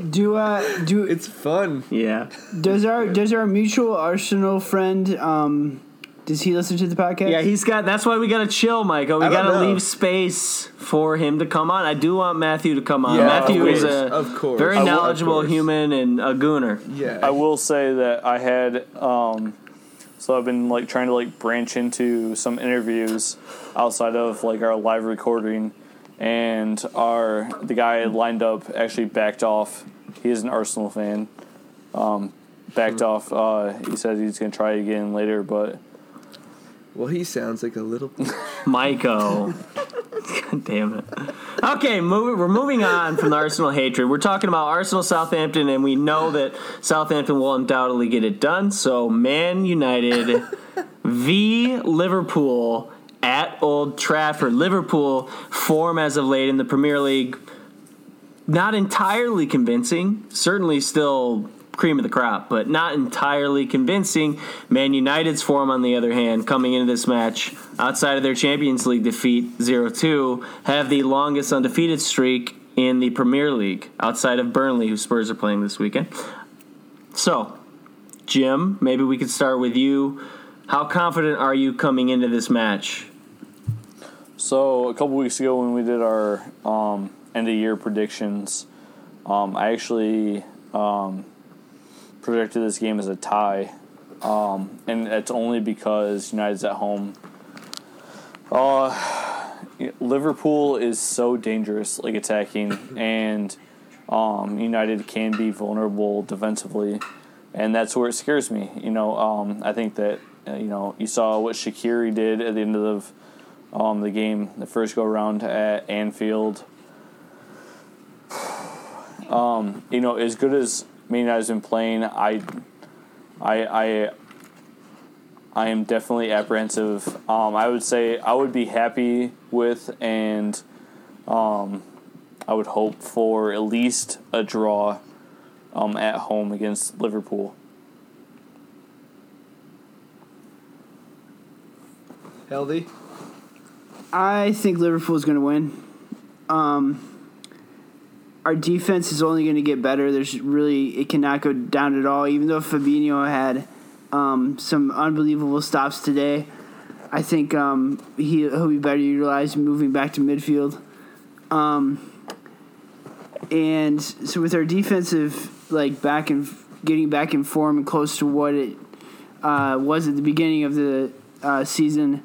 Do uh do it's fun. Yeah. Does our does our mutual Arsenal friend um. Does he listen to the podcast? Yeah, he's got. That's why we gotta chill, Michael. We gotta know. leave space for him to come on. I do want Matthew to come on. Yeah, Matthew is a of course. very I knowledgeable will, human and a gooner. Yeah, I will say that I had. Um, so I've been like trying to like branch into some interviews outside of like our live recording, and our the guy lined up actually backed off. He is an Arsenal fan. Um, backed hmm. off. Uh, he said he's gonna try again later, but. Well, he sounds like a little... Michael. God damn it. Okay, move, we're moving on from the Arsenal hatred. We're talking about Arsenal-Southampton, and we know that Southampton will undoubtedly get it done. So, Man United v. Liverpool at Old Trafford. Liverpool, form as of late in the Premier League, not entirely convincing, certainly still... cream of the crop, but not entirely convincing. Man United's form, on the other hand, coming into this match, outside of their Champions League defeat zero two, have the longest undefeated streak in the Premier League, outside of Burnley, who Spurs are playing this weekend. So, Jim, maybe we could start with you. How confident are you coming into this match? So, a couple weeks ago when we did our um, end-of-year predictions, um, I actually... Um, projected this game as a tie, um, and it's only because United's at home. Uh, Liverpool is so dangerous, like attacking, and um, United can be vulnerable defensively, and that's where it scares me. You know, um, I think that uh, you know you saw what Shaqiri did at the end of um, the game, the first go round at Anfield. Um, you know, as good as Man United's been playing, I, I, I, I am definitely apprehensive. Um, I would say I would be happy with, and um, I would hope for at least a draw, um, at home against Liverpool. Heldy? I think Liverpool's going to win. Um. Our defense is only going to get better. There's really it cannot go down at all. Even though Fabinho had um, some unbelievable stops today, I think um, he he'll be better utilized moving back to midfield. Um, and so with our defensive like back and getting back in form and close to what it uh, was at the beginning of the uh, season,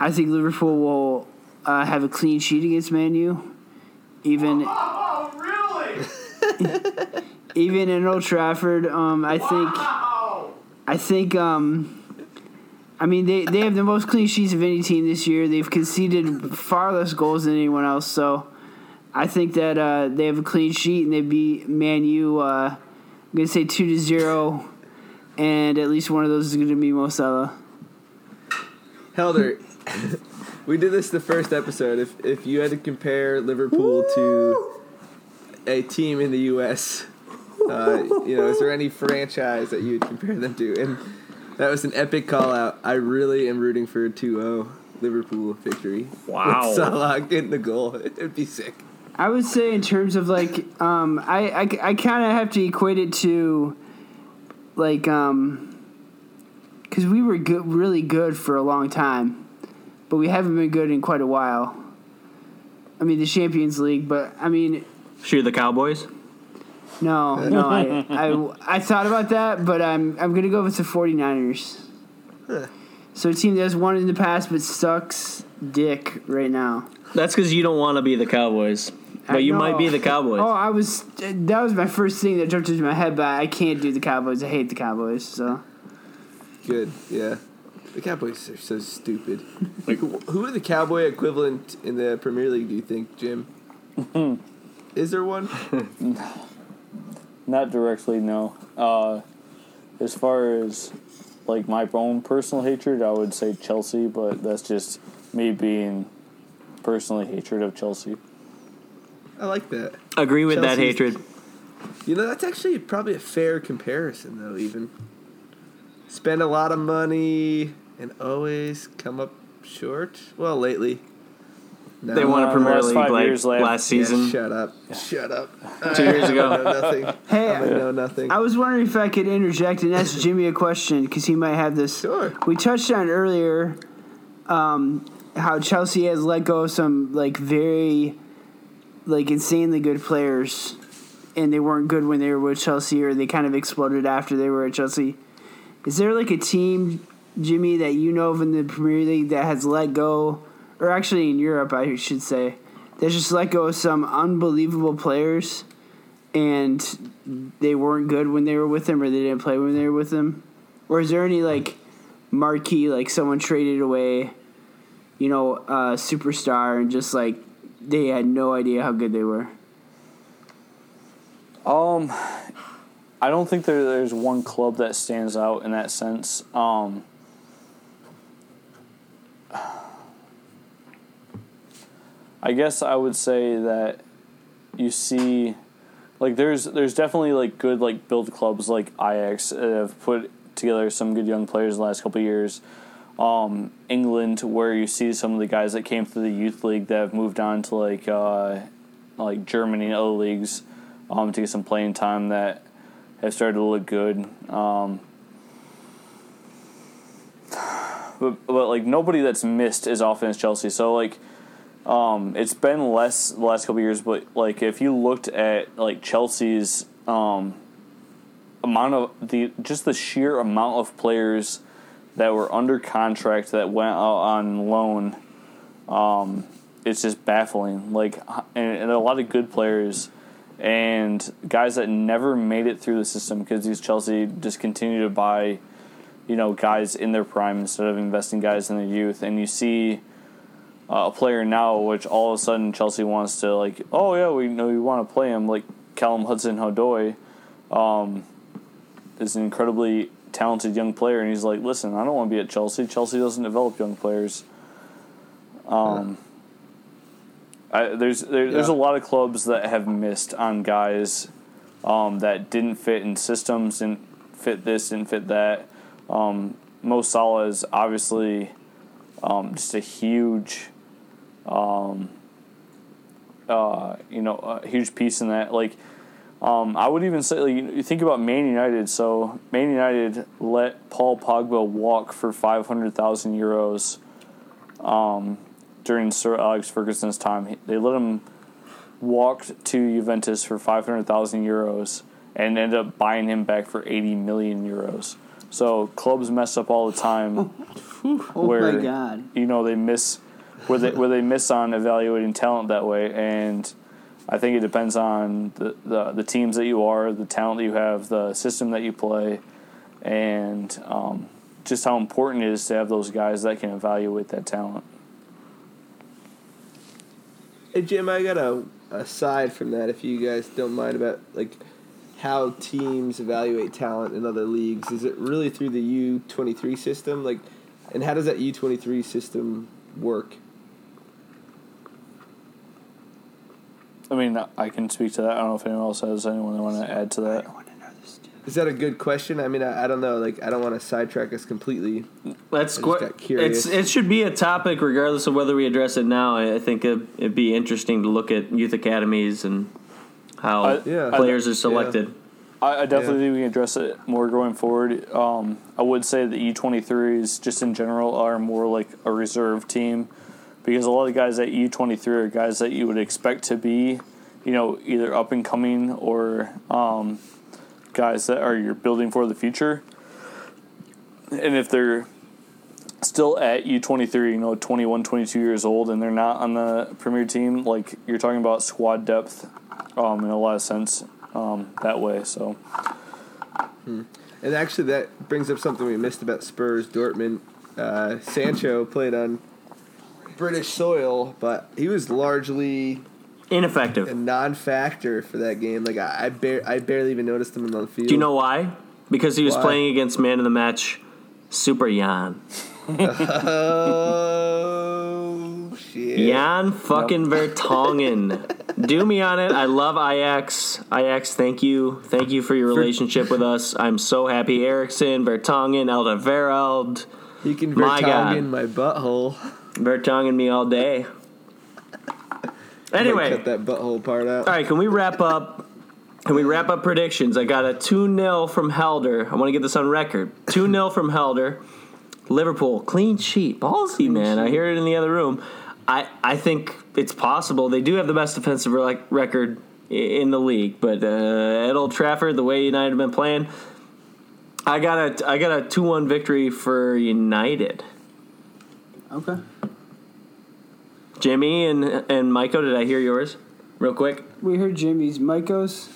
I think Liverpool will uh, have a clean sheet against Man U, even. Even in Old Trafford, um, I think, wow. I think, um, I mean they, they have the most clean sheets of any team this year. They've conceded far less goals than anyone else, so I think that uh, they have a clean sheet and they beat Man U. Uh, I'm gonna say two to zero, and at least one of those is gonna be Mo Salah. Helder, we did this the first episode. If if you had to compare Liverpool Woo! to a team in the U S, uh, you know, is there any franchise that you would compare them to? And that was an epic call-out. I really am rooting for a two oh Liverpool victory. Wow. With Salah getting the goal. It would be sick. I would say in terms of, like, um, I, I, I kind of have to equate it to, like, um, because we were good, really good for a long time, but we haven't been good in quite a while. I mean, the Champions League, but, I mean... Shoot the Cowboys? No, no. I, I, I thought about that, but I'm I'm going to go with the 49ers. Huh. So a team that's won in the past but sucks dick right now. That's because you don't want to be the Cowboys. But I you know. might be the Cowboys. Oh, I was. That was my first thing that jumped into my head, but I can't do the Cowboys. I hate the Cowboys, so. Good, yeah. The Cowboys are so stupid. Like, who are the Cowboy equivalent in the Premier League, do you think, Jim? Is there one? No. Not directly, no. Uh, as far as, like, my own personal hatred, I would say Chelsea, but that's just me being personally hatred of Chelsea. I like that. Agree with Chelsea's, that hatred. You know, that's actually probably a fair comparison, though, even. Spend a lot of money and always come up short. Well, lately. No. They won a Premier League like last season. Yeah, shut up. Yeah. Shut up. Two years ago. I know nothing. Hey, I know nothing. I was wondering if I could interject and ask Jimmy a question because he might have this. Sure. We touched on earlier um, how Chelsea has let go of some like very like insanely good players and they weren't good when they were with Chelsea or they kind of exploded after they were at Chelsea. Is there like a team, Jimmy, that you know of in the Premier League that has let go – or actually in Europe, I should say, they just let go of some unbelievable players and they weren't good when they were with them or they didn't play when they were with them? Or is there any, like, marquee, like, someone traded away, you know, a superstar and just, like, they had no idea how good they were? Um, I don't think there, there's one club that stands out in that sense. Um... I guess I would say that you see, like, there's there's definitely, like, good, like, build clubs like Ajax that have put together some good young players in the last couple of years. Um, England, where you see some of the guys that came through the youth league that have moved on to, like, uh, like Germany and other leagues um, to get some playing time that have started to look good. Um, but, but, like, nobody that's missed as often as Chelsea. So, like, Um, it's been less the last couple of years, but, like, if you looked at, like, Chelsea's um, amount of the just the sheer amount of players that were under contract that went out on loan, um, it's just baffling. Like, and, and a lot of good players and guys that never made it through the system because these Chelsea just continue to buy, you know, guys in their prime instead of investing guys in their youth, and you see. Uh, a player now, which all of a sudden Chelsea wants to, like, oh, yeah, we know you want to play him, like Callum Hudson-Odoi um, is an incredibly talented young player, and he's like, listen, I don't want to be at Chelsea. Chelsea doesn't develop young players. Um, huh. I, there's there, yeah. there's a lot of clubs that have missed on guys um, that didn't fit in systems, didn't fit this, didn't fit that. Um, Mo Salah is obviously um, just a huge... Um, uh, you know, a huge piece in that. Like, um, I would even say, like, you think about Man United. So Man United let Paul Pogba walk for five hundred thousand euros um, during Sir Alex Ferguson's time. They let him walk to Juventus for five hundred thousand euros and ended up buying him back for eighty million euros. So clubs mess up all the time. Oh, oh where, my God! You know they miss. Where they where they miss on evaluating talent that way, and I think it depends on the, the, the teams that you are, the talent that you have, the system that you play, and um, just how important it is to have those guys that can evaluate that talent. Hey Jim, I got a aside from that, if you guys don't mind, about like how teams evaluate talent in other leagues. Is it really through the U twenty-three system, like, and how does that U twenty-three system work? I mean, I can speak to that. I don't know if anyone else has anyone they want to add to that. I want to know this too. Is that a good question? I mean, I, I don't know. Like, I don't want to sidetrack us completely. Let's. Qu- it's it should be a topic, regardless of whether we address it now. I think it, it'd be interesting to look at youth academies and how I, yeah, players I, are selected. Yeah. I, I definitely yeah. think we can address it more going forward. Um, I would say the U twenty-threes, just in general, are more like a reserve team. Because a lot of guys at U twenty-three are guys that you would expect to be, you know, either up and coming or um, guys that are you're building for the future. And if they're still at U twenty-three, you know, twenty-one, twenty-two years old, and they're not on the Premier team, like, you're talking about squad depth um, in a lot of sense um, that way. So, hmm. And actually that brings up something we missed about Spurs, Dortmund. Uh, Sancho played on British soil, but he was largely Ineffective. A non-factor for that game. Like I, I, bar- I barely even noticed him on the field. Do you know why? Because he was why? playing against man of the match, Super Jan. Oh shit! Jan fucking nope. Vertonghen. Do me on it. I love Ajax. Ajax, thank you, thank you for your relationship with us. I'm so happy. Eriksson, Vertonghen, Alderweireld. You can Vertonghen my, my butthole. Vertonghen me all day. Anyway, cut that butthole part out. All right, can we wrap up? Can we wrap up predictions? I got a two nil from Helder. I want to get this on record. two nil from Helder. Liverpool, clean sheet. Ballsy, clean man. Sheet. I hear it in the other room. I, I think it's possible. They do have the best defensive re- record in the league, but uh, at Old Trafford, the way United have been playing, I got a, I got a two one victory for United. Okay. Jimmy and and Maiko, did I hear yours? Real quick. We heard Jimmy's. Maiko's?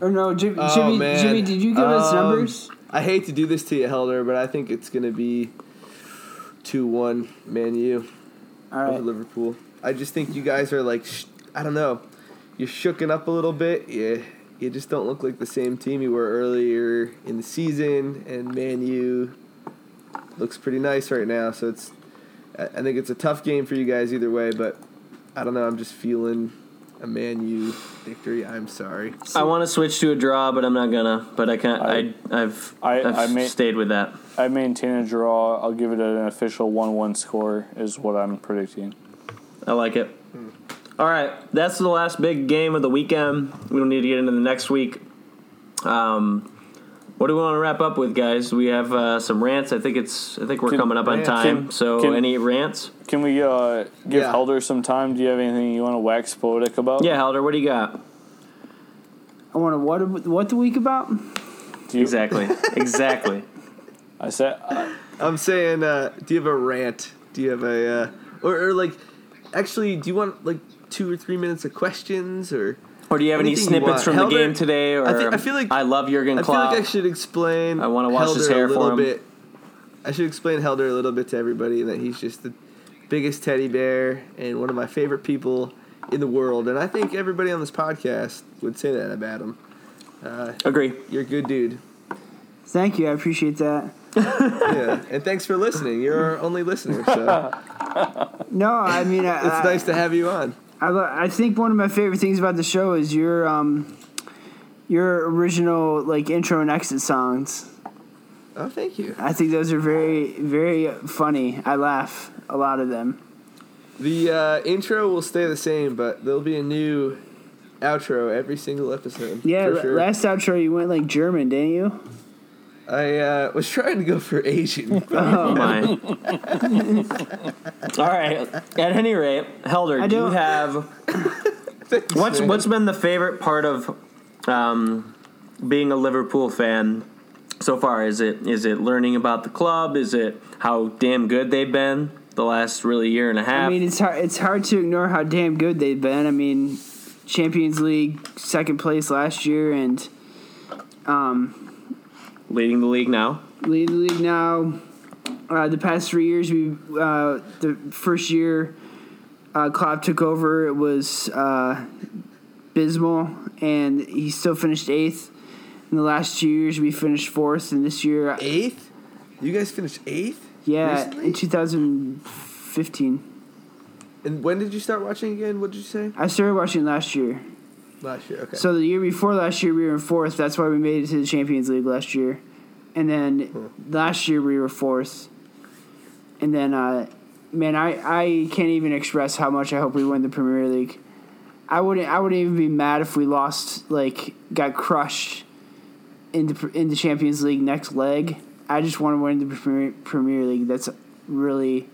Or no, Jim, oh, Jimmy, man. Jimmy, did you give um, us numbers? I hate to do this to you, Helder, but I think it's going to be two one Man U All right. over Liverpool. I just think you guys are like, sh- I don't know, you're shooken up a little bit. Yeah, you just don't look like the same team you were earlier in the season, and Man U looks pretty nice right now, so it's I think it's a tough game for you guys either way, but I don't know. I'm just feeling a Man U victory. I'm sorry. So, I want to switch to a draw, but I'm not gonna. But I can't. I, I I've I, I've I ma- stayed with that. I maintain a draw. I'll give it an official one one score is what I'm predicting. I like it. Hmm. All right, that's the last big game of the weekend. We don't need to get into the next week. Um. What do we want to wrap up with, guys? We have uh, some rants. I think it's. I think we're can, coming up on time. Can, so, can, any rants? Can we uh, give yeah. Helder some time? Do you have anything you want to wax poetic about? Yeah, Helder, what do you got? I want to what? What the week about? Do you, exactly. exactly. I said. Uh, I'm saying. Uh, do you have a rant? Do you have a uh, or, or like? Actually, do you want like two or three minutes of questions or? Or do you have Anything any snippets from Helder, the game today? Or I, think, I feel like I love Jurgen Klopp. I feel like I should explain. I want to wash Helder his hair a for him. Bit. I should explain Helder a little bit to everybody that he's just the biggest teddy bear and one of my favorite people in the world. And I think everybody on this podcast would say that about him. Uh, Agree. You're a good dude. Thank you. I appreciate that. Yeah, and thanks for listening. You're our only listener. So. No, I mean, I, it's I, nice to have you on. I think one of my favorite things about the show is your um, your original like intro and exit songs. Oh, thank you. I think those are very, very funny. I laugh a lot of them. The uh, intro will stay the same, but there'll be a new outro every single episode. Yeah, for sure. Last outro you went like German, didn't you? I uh, was trying to go for Asian. Oh, my. All right. At any rate, Helder, do you have... Thanks, what's man. What's been the favorite part of um, being a Liverpool fan so far? Is it is it learning about the club? Is it how damn good they've been the last really year and a half? I mean, it's hard, it's hard to ignore how damn good they've been. I mean, Champions League, second place last year, and... um. Leading the league now. Leading the league now. Uh, the past three years, we uh, the first year uh, Klopp took over, it was uh, abysmal, and he still finished eighth. In the last two years, we finished fourth, and this year... Eighth? You guys finished eighth? Yeah, recently? In two thousand fifteen. And when did you start watching again? What did you say? I started watching last year. Last year, okay. So the year before last year, we were in fourth. That's why we made it to the Champions League last year. And then hmm. last year, we were fourth. And then, uh, man, I, I can't even express how much I hope we win the Premier League. I wouldn't I wouldn't even be mad if we lost, like, got crushed in the, in the Champions League next leg. I just want to win the Premier, Premier League. That's really,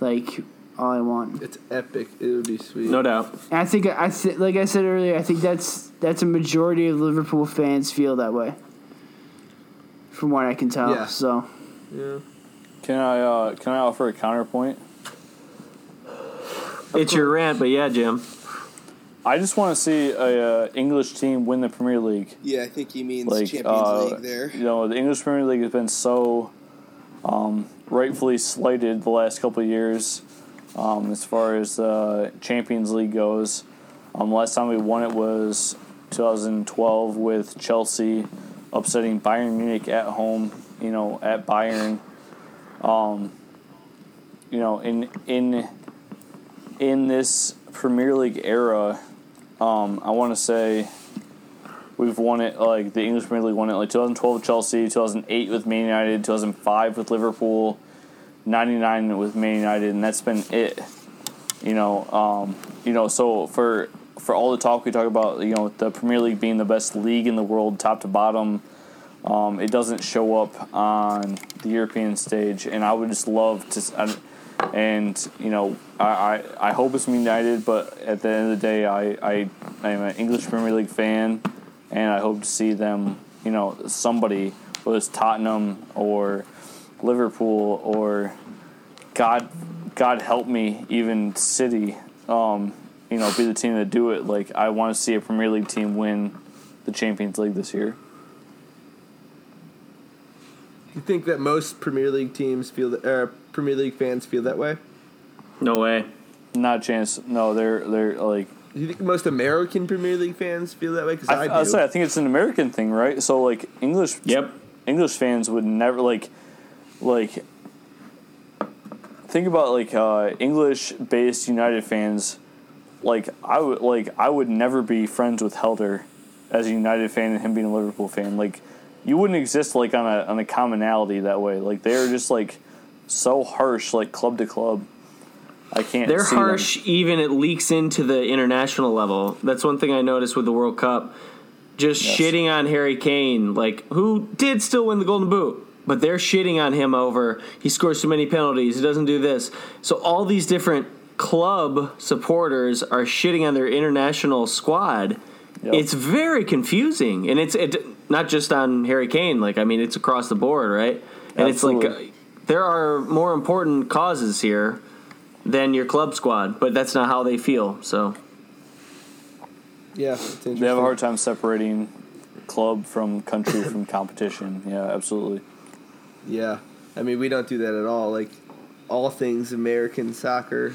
like... all I want. It's epic. It would be sweet. No doubt. And I think I th- like I said earlier, I think that's that's a majority of Liverpool fans feel that way. From what I can tell. Yeah. So. Yeah. Can I uh, can I offer a counterpoint? It's your rant, but yeah, Jim. I just want to see a uh, English team win the Premier League. Yeah, I think he means like, Champions uh, League there. You know, the English Premier League has been so um, rightfully slighted the last couple of years. Um, as far as uh, Champions League goes, Um, last time we won it was twenty twelve with Chelsea upsetting Bayern Munich at home, you know, at Bayern. Um, you know, in in in this Premier League era, um, I want to say we've won it, like, the English Premier League won it, like, twenty twelve with Chelsea, two thousand eight with Man United, two thousand five with Liverpool, ninety-nine with Man United, and that's been it. You know, um, you know, so for for all the talk we talk about, you know, the Premier League being the best league in the world, top to bottom, um, it doesn't show up on the European stage, and I would just love to. I, and you know, I, I, I hope it's Man United, but at the end of the day, I I am an English Premier League fan, and I hope to see them, you know, somebody, whether it's Tottenham or Liverpool or God. God help me, even City, um, you know, be the team to do it. Like, I want to see a Premier League team win the Champions League this year. You think that most Premier League teams feel that, or Premier League fans feel that way? No way, not a chance. No, they're they're like. Do you think most American Premier League fans feel that way? Because I, I do. I, say, I think it's an American thing, right? So like English, yep. English fans would never like, like. Think about like uh, English-based United fans. Like I would, like I would never be friends with Helder as a United fan and him being a Liverpool fan. Like you wouldn't exist like on a on a commonality that way. Like they're just like so harsh, like club to club. I can't. They're see harsh. Them. Even it leaks into the international level. That's one thing I noticed with the World Cup. Just yes. Shitting on Harry Kane, like who did still win the Golden Boot. But they're shitting on him over, he scores too many penalties, he doesn't do this. So all these different club supporters are shitting on their international squad. Yep. It's very confusing. And it's it, not just on Harry Kane. Like, I mean, it's across the board, right? And absolutely. It's like uh, there are more important causes here than your club squad. But that's not how they feel. So, yeah, it's interesting. They have a hard time separating club from country from competition. Yeah, absolutely. Yeah, I mean, we don't do that at all. Like, all things American soccer.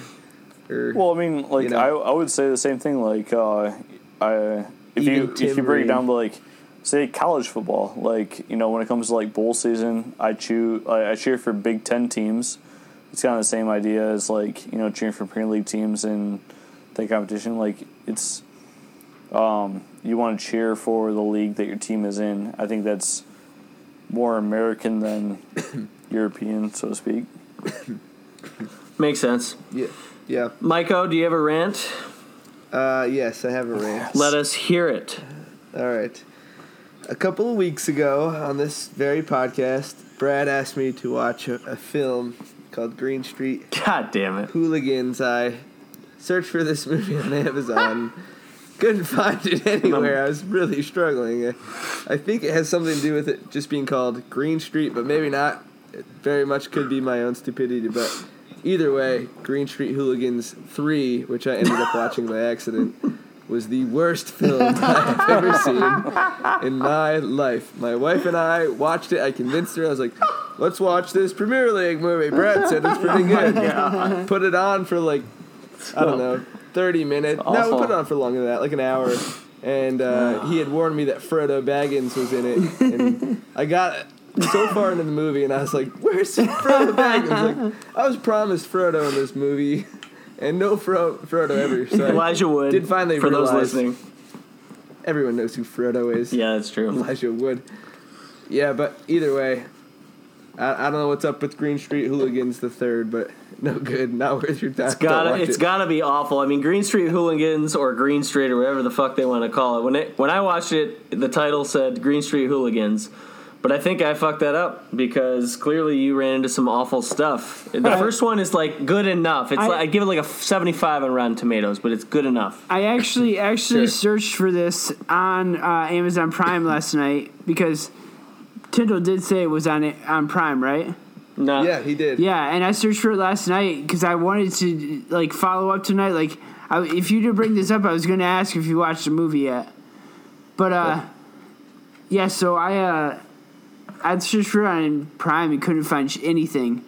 Or, well, I mean, like, you know, I I would say the same thing. Like, uh, I if you if you break it down to like, say college football. Like, you know, when it comes to like bowl season, I chew I, I cheer for Big Ten teams. It's kind of the same idea as like, you know, cheering for Premier League teams in the competition. Like, it's um you want to cheer for the league that your team is in. I think that's more American than European, so to speak. Makes sense. Yeah. Yeah. Maiko, do you have a rant? Uh, yes, I have a rant. Let us hear it. All right. A couple of weeks ago on this very podcast, Brad asked me to watch a, a film called Green Street. God damn it. Hooligan's Eye. Searched for this movie on Amazon. Couldn't find it anywhere. I was really struggling. I, I think it has something to do with it just being called Green Street, but maybe not. It very much could be my own stupidity, but either way, Green Street Hooligans three, which I ended up watching by accident, was the worst film I've ever seen in my life. My wife and I watched it. I convinced her. I was like, let's watch this Premier League movie. Brad said it's pretty good. Yeah. Put it on for like, I don't know, thirty minutes. No, we put it on for longer than that, like an hour. And uh, he had warned me that Frodo Baggins was in it. And I got so far into the movie, and I was like, where's Frodo Baggins? Like, I was promised Frodo in this movie, and no Fro- Frodo ever. So Elijah I Wood, did finally for those listening. Everyone knows who Frodo is. Yeah, that's true. Elijah Wood. Yeah, but either way, I, I don't know what's up with Green Street Hooligans the third, but no good, not worth your time. It's gotta, it's it. gotta be awful. I mean, Green Street Hooligans or Green Street or whatever the fuck they want to call it. When it, when I watched it, the title said Green Street Hooligans, but I think I fucked that up because clearly you ran into some awful stuff. The I, first one is like good enough. It's I, like, I give it like a seventy-five on Rotten Tomatoes, but it's good enough. I actually actually sure. searched for this on uh, Amazon Prime last night because Tyndall did say it was on on Prime, right? No. Yeah, he did. Yeah, and I searched for it last night because I wanted to like follow up tonight. Like, I, if you did bring this up, I was going to ask if you watched the movie yet. But uh, oh. yeah, so I uh, I searched for it on Prime and couldn't find anything.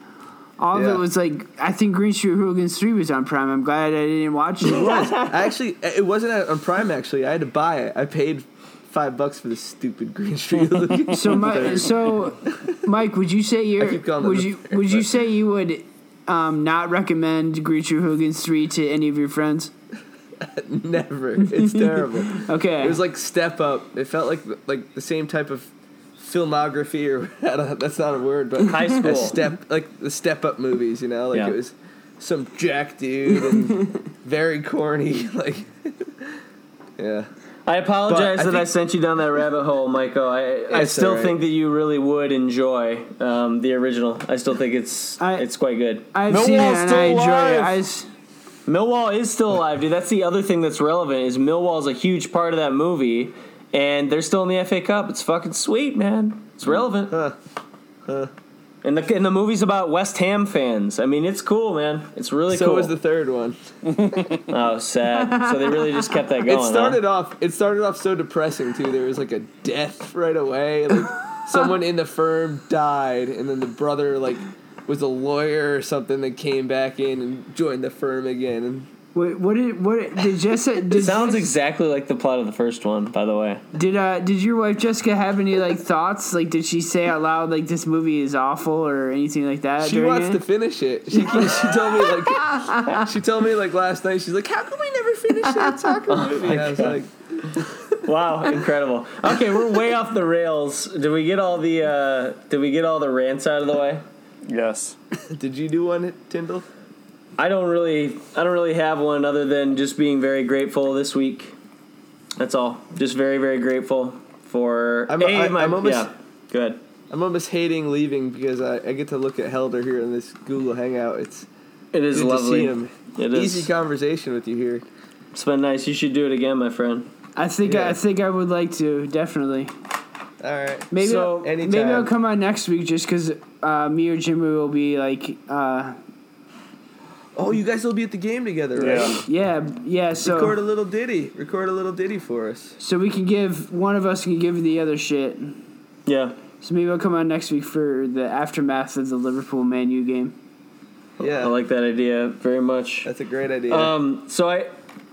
All yeah. of it was like, I think Green Street Hooligans three was on Prime. I'm glad I didn't watch it. It was. Actually, it wasn't on Prime, actually. I had to buy it. I paid five bucks for this stupid Green Street Hooligans. So, my, so Mike, would you say you're, would you, third, would you say you would um, not recommend Green Street Hooligans three to any of your friends? Never. It's terrible. Okay. It was like Step Up. It felt like like the same type of filmography, or I don't, that's not a word, but high school step, like the Step Up movies, you know, like yeah. it was some jack dude and very corny, like yeah. I apologize but that I, I sent you down that rabbit hole, Michael. I, I still right. think that you really would enjoy um, the original. I still think it's I, it's quite good. I've Millwall's seen it and I enjoy alive. it. I s- Millwall is still alive, dude. That's the other thing that's relevant is Millwall is a huge part of that movie. And they're still in the F A Cup. It's fucking sweet, man. It's relevant. Huh. Huh. And the and the movie's about West Ham fans. I mean, it's cool, man. It's really so cool. So was the third one. Oh, sad. So they really just kept that going. It started huh? off. It started off so depressing too. There was like a death right away. Like someone in the firm died, and then the brother like was a lawyer or something that came back in and joined the firm again. And Wait, what did what did Jessica? Did it sounds Jessica, exactly like the plot of the first one, by the way. Did uh did your wife Jessica have any like thoughts? Like, did she say out loud like this movie is awful or anything like that? She wants it? to finish it. She she told me like she told me like last night. She's like, how come we never finished that soccer oh movie? And I was God. like, wow, incredible. Okay, we're way off the rails. Did we get all the uh, did we get all the rants out of the way? Yes. Did you do one, Tyndall? I don't really, I don't really have one other than just being very grateful this week. That's all. Just very, very grateful for. I'm, a, I, my, I'm almost yeah. good. I'm almost hating leaving because I, I get to look at Helder here in this Google Hangout. It's it is good lovely. To see him. It is easy conversation with you here. It's been nice. You should do it again, my friend. I think yeah. I, I think I would like to definitely. All right. Maybe so, I'll, maybe I'll come on next week just because uh, me or Jimmy will be like. Uh, Oh, you guys will be at the game together, right? Yeah, yeah. yeah so record a little ditty. Record a little ditty for us. So we can give one of us can give the other shit. Yeah. So maybe I'll come on next week for the aftermath of the Liverpool Man U game. Yeah, I like that idea very much. That's a great idea. Um. So I,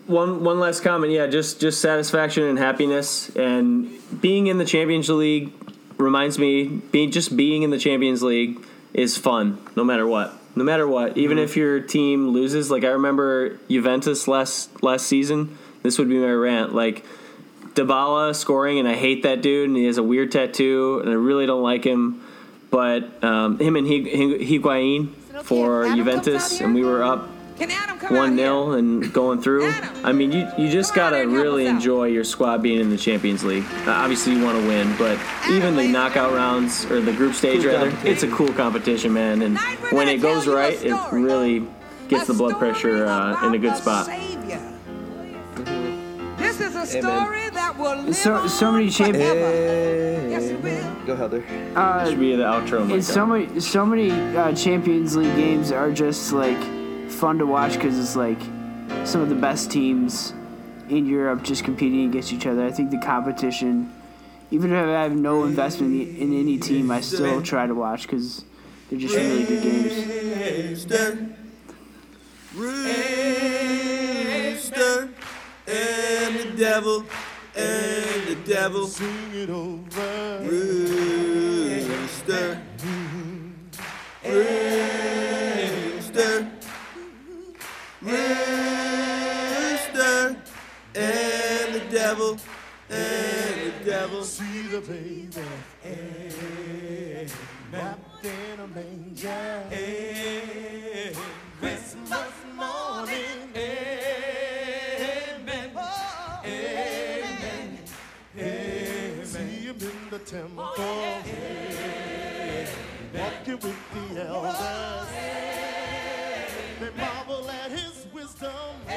one one last comment. Yeah, just just satisfaction and happiness, and being in the Champions League reminds me. Being just being in the Champions League is fun, no matter what. No matter what, even mm-hmm. if your team loses, like I remember Juventus last last season, this would be my rant. Like Dybala scoring, and I hate that dude, and he has a weird tattoo, and I really don't like him. But um, him and Higu- Higuain okay for Juventus, and we were up one nil and going through. Adam, I mean, you, you just got to really enjoy your squad being in the Champions League. Uh, obviously, you want to win, but Adam, even the knockout rounds or the group stage, cool rather, it's a cool competition, man. And when it goes right, it really gets the blood pressure uh, in a good spot. This is a story that will live so, so many champions. Hey. Yes, it will. Go, Heather. Uh, should be the outro. Like so many, so many uh, Champions League games are just like. Fun to watch because it's like some of the best teams in Europe just competing against each other. I think the competition, even if I have no investment in any team, I still try to watch because they're just really good games. Easter, Easter, and the devil, and the devil, sing it over. Easter, Easter. Mister and the devil and the devil see the baby wrapped in a manger. Amen. Christmas morning. Amen. Oh, amen. Amen. See him in the temple. Oh, yeah. Walking with the elders. They marvel at his wisdom.